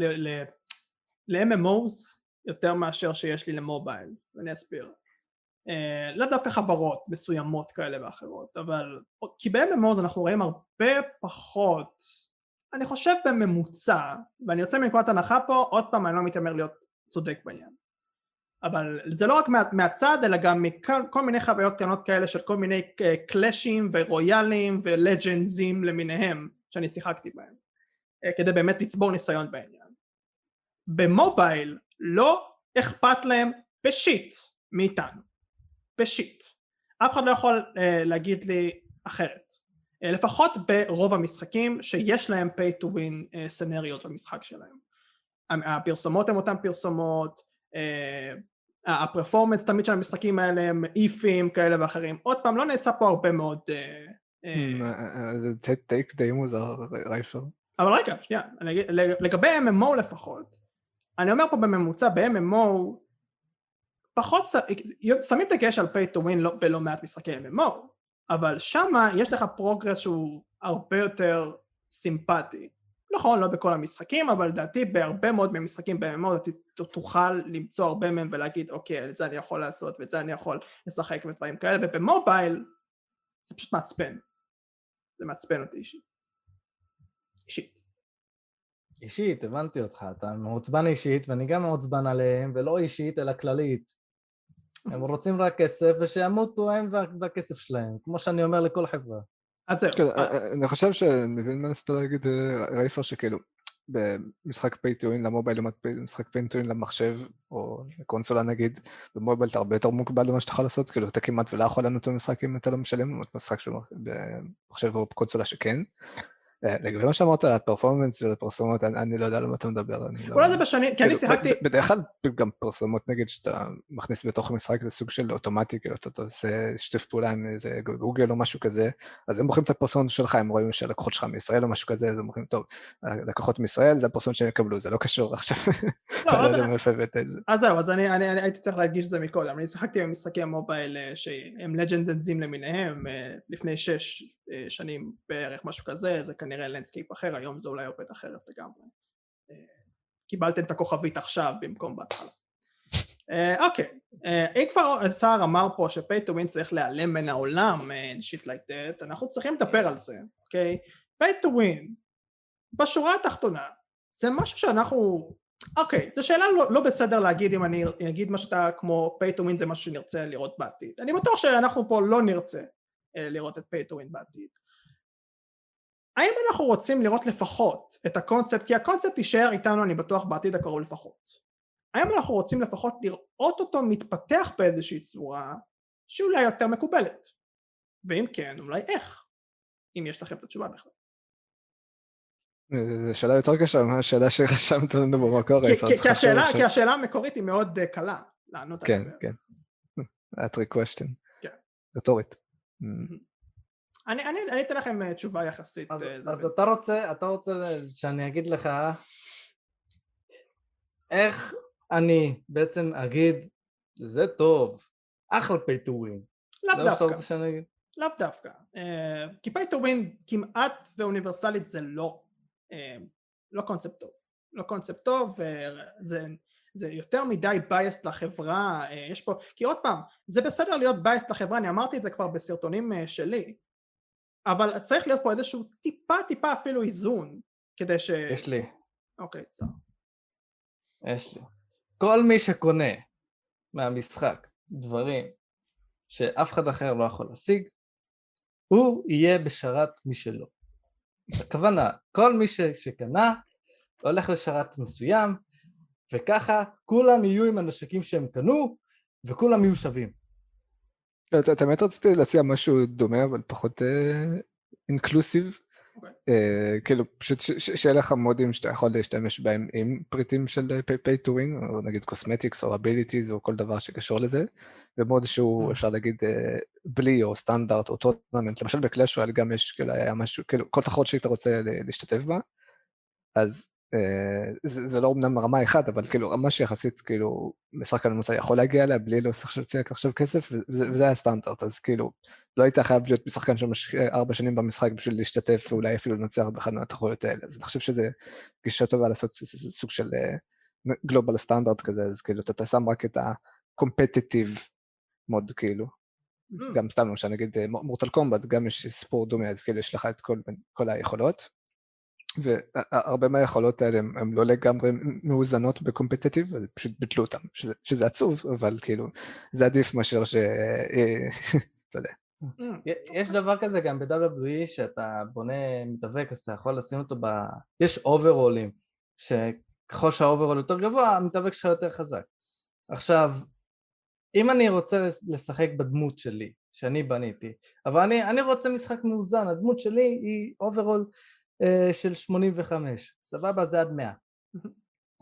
ל-אם אם או אס, יותר מאשר שיש לי למובייל, ואני אסביר. אה, לא דווקא חברות מסוימות כאלה ואחרות, אבל כי ב-אם אם או אס אנחנו רואים הרבה פחות, אני חושב בממוצע, ואני יוצא מנקודת הנחה פה, עוד פעם אני לא מתאמר להיות צודק בעניין. אבל זה לא רק מה, מהצד, אלא גם מכל כל מיני חוויות קטנות כאלה של כל מיני קלאשים ורויאלים ולג'נדזים למיניהם, שאני שיחקתי בהם, אה, כדי באמת לצבור ניסיון בעניין. במובייל, לא אכפת להם בשיט מאיתנו, בשיט. אף אחד לא יכול אה, להגיד לי אחרת. אה, לפחות ברוב המשחקים שיש להם pay to win אה, סנריות במשחק שלהם. הפרסומות הם אותן פרסומות, אה, הפרפורמנס תמיד של המשחקים האלה הם איפים כאלה ואחרים. עוד פעם לא נעשה פה הרבה מאוד... זה טייק די מוזר, רייפר. אבל רגע, שנייה, לגבי אם אם או לפחות, אני אומר פה בממוצע, ב-אם אם או, פחות, שמים דגש על pay to win בלא מעט משחקי אם אם או, אבל שמה יש לך פרוגרס שהוא הרבה יותר סימפטי. נכון, לא בכל המשחקים, אבל לדעתי בהרבה מאוד ממשחקים ב-אם אם או, אתה תוכל למצוא הרבה מהם ולהגיד, אוקיי, את זה אני יכול לעשות, ואת זה אני יכול לשחק ודברים כאלה, ובמובייל, זה פשוט מעצבן. זה מעצבן אותי אישית. אישית. אישית, הבנתי אותך, אתה מעוצבן אישית, ואני גם מעוצבן עליהם, ולא אישית, אלא כללית. הם רוצים רק כסף, ושימותו הם והכסף שלהם, כמו שאני אומר לכל חברה. אז זהו. אני חושב שאני מבין מה נסתה להגיד, רייפר, שכאילו, במשחק פיינטוין למובייל לעומת משחק פיינטוין למחשב או לקונסולה נגיד, במובייל אתה הרבה יותר מוגבל למה שאתה יכול לעשות, כאילו אתה כמעט ולא יכול לענות במשחק אם אתה לא משלם, לעומת משחק במחשב או בקונסולה שכן. לגבי מה שאמרת על הפרפורמנס ולפרסומות, אני לא יודע למה אתה מדבר. אולי זה בשנים, כי אני שיחקתי... בדרך כלל גם פרסומות נגיד שאתה מכניס בתוך המשחק, זה סוג של אוטומטי, כאילו אתה עושה שתף פעולה עם איזה גוגל או משהו כזה, אז הם בוחרים את הפרסומות שלך, הם רואים שהלקוחות שלך מישראל או משהו כזה, אז הם בוחרים, טוב, הלקוחות מישראל זה הפרסומות שהם יקבלו, זה לא קשור עכשיו. אז זהו, אז אני הייתי צריך להדגיש את זה מקודם, אני שיחקתי במשחקי המובייל שהם לג'נדזים למיניהם, לפני שש שנים בערך משהו כזה, זה כנראה לנסקייפ אחר, היום זה אולי עובד אחרת לגמרי. קיבלתם את הכוכבית עכשיו במקום בהתחלה. אוקיי, אם כבר סער אמר פה שפיי טו ווין צריך להיעלם מן העולם, שיט לייק דאט, אנחנו צריכים לדבר על זה, אוקיי? פיי טו ווין, בשורה התחתונה, זה משהו שאנחנו... אוקיי, זו שאלה לא בסדר להגיד אם אני אגיד מה שאתה כמו פיי טו ווין זה משהו שנרצה לראות בעתיד. אני בטוח שאנחנו פה לא נרצה לראות את פיי טו ווין בעתיד. האם אנחנו רוצים לראות לפחות את הקונספט, כי הקונספט יישאר איתנו אני בטוח בעתיד הקרוב לפחות. האם אנחנו רוצים לפחות לראות אותו מתפתח באיזושהי צורה שאולי יותר מקובלת? ואם כן, אולי איך? אם יש לכם את התשובה בכלל. זו שאלה יותר קשה, השאלה שרשמת לנו במקור. כי השאלה המקורית היא מאוד קלה לענות עליה. כן, כן. הטריק קוושטן. כן. רטורית. אני, אני, אני אתן לכם תשובה יחסית. אז, אז אתה רוצה, אתה רוצה שאני אגיד לך איך אני בעצם אגיד זה טוב, אחלה פי טו ווין. לאו דווקא. לאו דווקא. כי פי טו ווין כמעט ואוניברסלית זה לא, לא קונספט טוב. לא קונספט טוב, זה... זה יותר מדי בייסט לחברה, יש פה, כי עוד פעם, זה בסדר להיות בייסט לחברה, אני אמרתי את זה כבר בסרטונים שלי, אבל צריך להיות פה איזשהו טיפה טיפה אפילו איזון, כדי ש... יש לי. אוקיי, צער. יש לי. כל מי שקונה מהמשחק דברים שאף אחד אחר לא יכול להשיג, הוא יהיה בשרת משלו. הכוונה, כל מי ש... שקנה, הולך לשרת מסוים, וככה כולם יהיו עם הנשקים שהם קנו, וכולם יהיו שווים. אתה באמת רציתי להציע משהו דומה, אבל פחות אינקלוסיב. כאילו, פשוט שיהיה לך מודים שאתה יכול להשתמש בהם עם פריטים של pay to win, או נגיד קוסמטיקס, או abilities, או כל דבר שקשור לזה, ומוד שהוא אפשר להגיד בלי, או סטנדרט, או טורנמנט. למשל בקלאש רואל גם יש, כאילו, היה משהו, כאילו, כל תחרות שאתה רוצה להשתתף בה, אז... זה לא אמנם רמה אחת, אבל כאילו רמה שיחסית כאילו משחק הממוצע יכול להגיע אליה בלי להוסיף שצריך עכשיו כסף, וזה היה סטנדרט, אז כאילו לא היית חייב להיות משחקן של ארבע שנים במשחק בשביל להשתתף ואולי אפילו לנצח באחד מהתחרויות האלה, אז אני חושב שזה גישה טובה לעשות סוג של גלובל סטנדרט כזה, אז כאילו אתה שם רק את ה-competitive מוד כאילו. גם סתם למשל, נגיד מורטל קומבט, גם יש סיפור דומה, אז כאילו יש לך את כל היכולות, והרבה מהיכולות האלה הן לא לגמרי מאוזנות בקומפטטיב, אז פשוט ביטלו אותם, שזה, שזה עצוב, אבל כאילו זה עדיף מאשר ש... אתה יודע. יש דבר כזה גם ב-דאבליו דאבליו אי שאתה בונה מתאבק, אז אתה יכול לשים אותו ב... יש אוברולים, שככל שהאוברול יותר גבוה, המתאבק שלך יותר חזק. עכשיו, אם אני רוצה לשחק בדמות שלי, שאני בניתי, אבל אני, אני רוצה משחק מאוזן, הדמות שלי היא אוברול, של שמונים וחמש, סבבה זה עד מאה,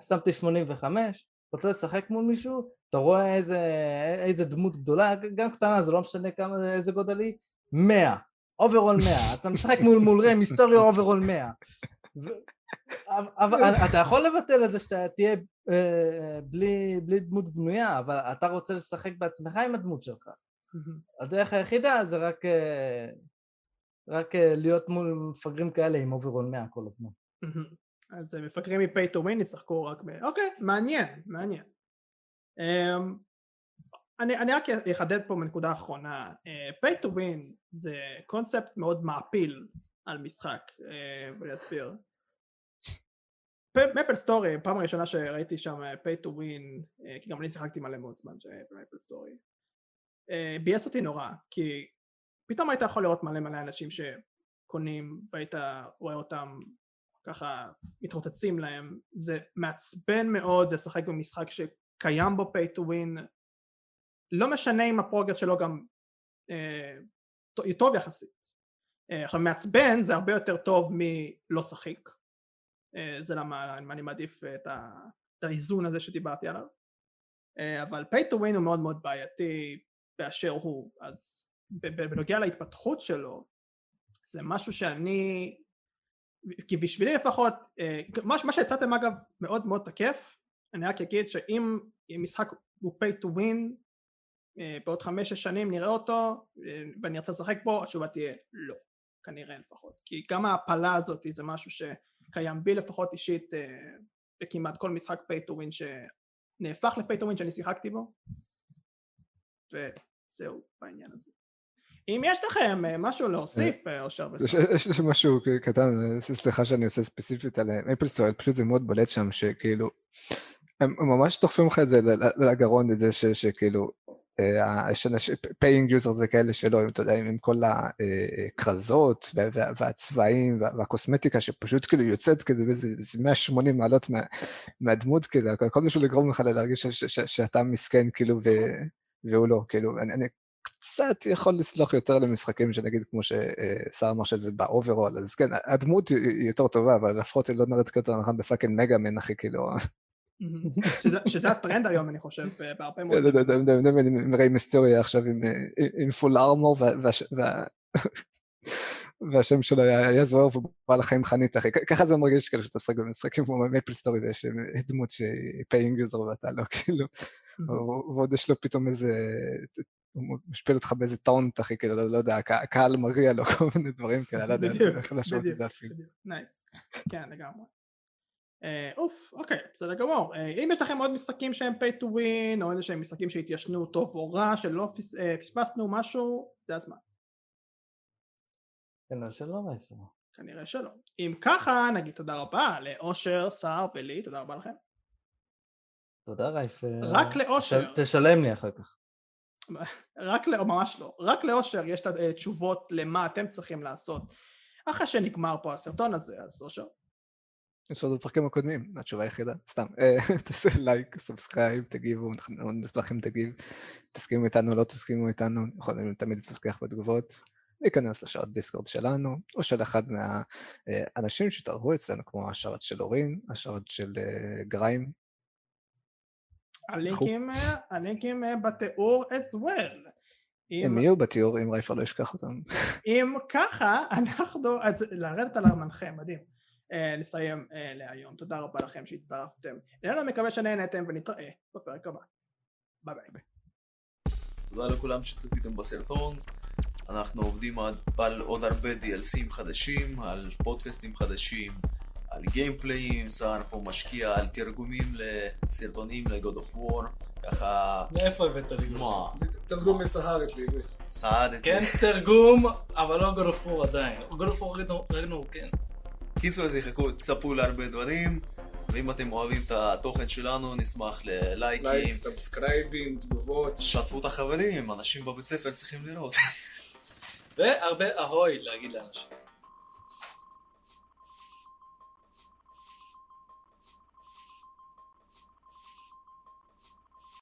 שמתי שמונים וחמש, רוצה לשחק מול מישהו, אתה רואה איזה, איזה דמות גדולה, גם קטנה, זה לא משנה כמה, איזה גודל היא, מאה, אוברול מאה, אתה משחק מול מול רם, היסטוריה אוברול מאה, ו... אבל אתה יכול לבטל את זה שאתה תהיה אה, בלי, בלי דמות בנויה, אבל אתה רוצה לשחק בעצמך עם הדמות שלך, הדרך היחידה זה רק... אה... רק להיות מול מפגרים כאלה עם אוברול מאה כל הזמן. אז מפגרים מפי טו ווין ישחקו רק ב... אוקיי, מעניין, מעניין. אני רק אחדד פה מנקודה האחרונה. פי טו ווין זה קונספט מאוד מעפיל על משחק, ולהסביר. מפל סטורי, פעם הראשונה שראיתי שם פי טו ווין, כי גם אני שיחקתי מלא מאוד זמן במפל סטורי, בייס אותי נורא, כי... פתאום היית יכול לראות מלא מלא אנשים שקונים והיית רואה אותם ככה מתרוצצים להם, זה מעצבן מאוד לשחק במשחק שקיים בו pay to win, לא משנה אם הפרוגרס שלו גם אה, טוב יחסית, אה, מעצבן זה הרבה יותר טוב מלא שחיק, אה, זה למה אני מעדיף את, ה, את האיזון הזה שדיברתי עליו, אה, אבל pay to win הוא מאוד מאוד בעייתי באשר הוא, אז בנוגע להתפתחות שלו, זה משהו שאני, כי בשבילי לפחות, מה שהצעתם אגב מאוד מאוד תקף, אני רק אגיד שאם משחק הוא pay to win, בעוד חמש שש שנים נראה אותו, ואני ארצה לשחק בו, התשובה תהיה לא, כנראה לפחות, כי גם ההפלה הזאת זה משהו שקיים בי לפחות אישית, וכמעט כל משחק pay to win שנהפך ל-pay to win שאני שיחקתי בו, וזהו בעניין הזה. אם יש לכם משהו להוסיף, אושר וסתם. יש לי משהו קטן, סליחה שאני עושה ספציפית על אפל סטור, פשוט זה מאוד בלט שם שכאילו, הם ממש דוחפים לך את זה לגרון, את זה שכאילו, יש אנשים, paying users וכאלה שלא, אתה יודע, עם כל הכרזות והצבעים והקוסמטיקה שפשוט כאילו יוצאת כזה באיזה מאה ושמונים מעלות מהדמות, כאילו, כל משהו לגרום לך להרגיש שאתה מסכן כאילו והוא לא, כאילו, אני... קצת יכול לסלוח יותר למשחקים שנגיד כמו ששר אמר שזה באוברול, אז כן, הדמות היא יותר טובה, אבל לפחות היא לא נראית כתוב אנחנו בפאקינג מגה מן הכי כאילו. שזה הטרנד היום אני חושב, בהרבה מאוד. לא, לא, לא, לא, עם ריי מיסטריה עכשיו עם פול ארמור, והשם שלו היה זוהר ובעל החיים חנית, אחי, ככה זה מרגיש כאילו שאתה משחק במשחקים כמו מייפל סטורי, ויש דמות שהיא פיינג יוזר ואתה לא כאילו, ועוד יש לו פתאום איזה... הוא משפיל אותך באיזה טאונט, אחי, כאילו, לא יודע, הקהל מריע לו כל מיני דברים, כאילו, לא יודע, איך לשאות את זה אפילו. נייס, כן, לגמרי. אוף, אוקיי, בסדר גמור. אם יש לכם עוד משחקים שהם pay to win, או איזה שהם משחקים שהתיישנו טוב או רע, שלא פספסנו משהו, זה הזמן. כנראה שלא, משהו. כנראה שלא. אם ככה, נגיד תודה רבה לאושר, שר ולי, תודה רבה לכם. תודה רייפר. רק לאושר. תשלם לי אחר כך. רק לא, ממש לא, רק לאושר יש תשובות למה אתם צריכים לעשות אחרי שנגמר פה הסרטון הזה, אז אושר נסעוד בפרקים הקודמים, התשובה היחידה, סתם, תעשה לייק, סאבסקרייב, תגיבו, אנחנו נשמח אם תגיב, תסכימו איתנו, לא תסכימו איתנו, יכולים תמיד להתווכח בתגובות, להיכנס לשרת דיסקורד שלנו, או של אחד מהאנשים שתערכו אצלנו, כמו השרת של אורין, השרת של גריים, הלינקים, הלינקים בתיאור as well. הם יהיו בתיאור אם רייפר לא ישכח אותם. אם ככה, אנחנו, אז לרדת על הרמנכם, מדהים. נסיים להיום. תודה רבה לכם שהצטרפתם. אני מקווה שנהנתם ונתראה בפרק הבא. ביי ביי. תודה לכולם שצפיתם בסרטון. אנחנו עובדים על עוד הרבה די אל סי חדשים, על פודקאסטים חדשים. על גיימפליים, סער פה משקיע, על תרגומים לסרטונים לגוד אוף וור, ככה... מאיפה הבאת תרגום? תרגום מסהרת לי, באמת. סהרת. כן, תרגום, אבל לא גוד אוף וור עדיין. גוד אוף וור ראינו, כן. קיצור, תחכו, תצפו להרבה דברים, ואם אתם אוהבים את התוכן שלנו, נשמח ללייקים. לייק, סאבסקרייבים, תגובות. שתפו את החברים, אנשים בבית ספר צריכים לראות. והרבה אהוי להגיד לאנשים.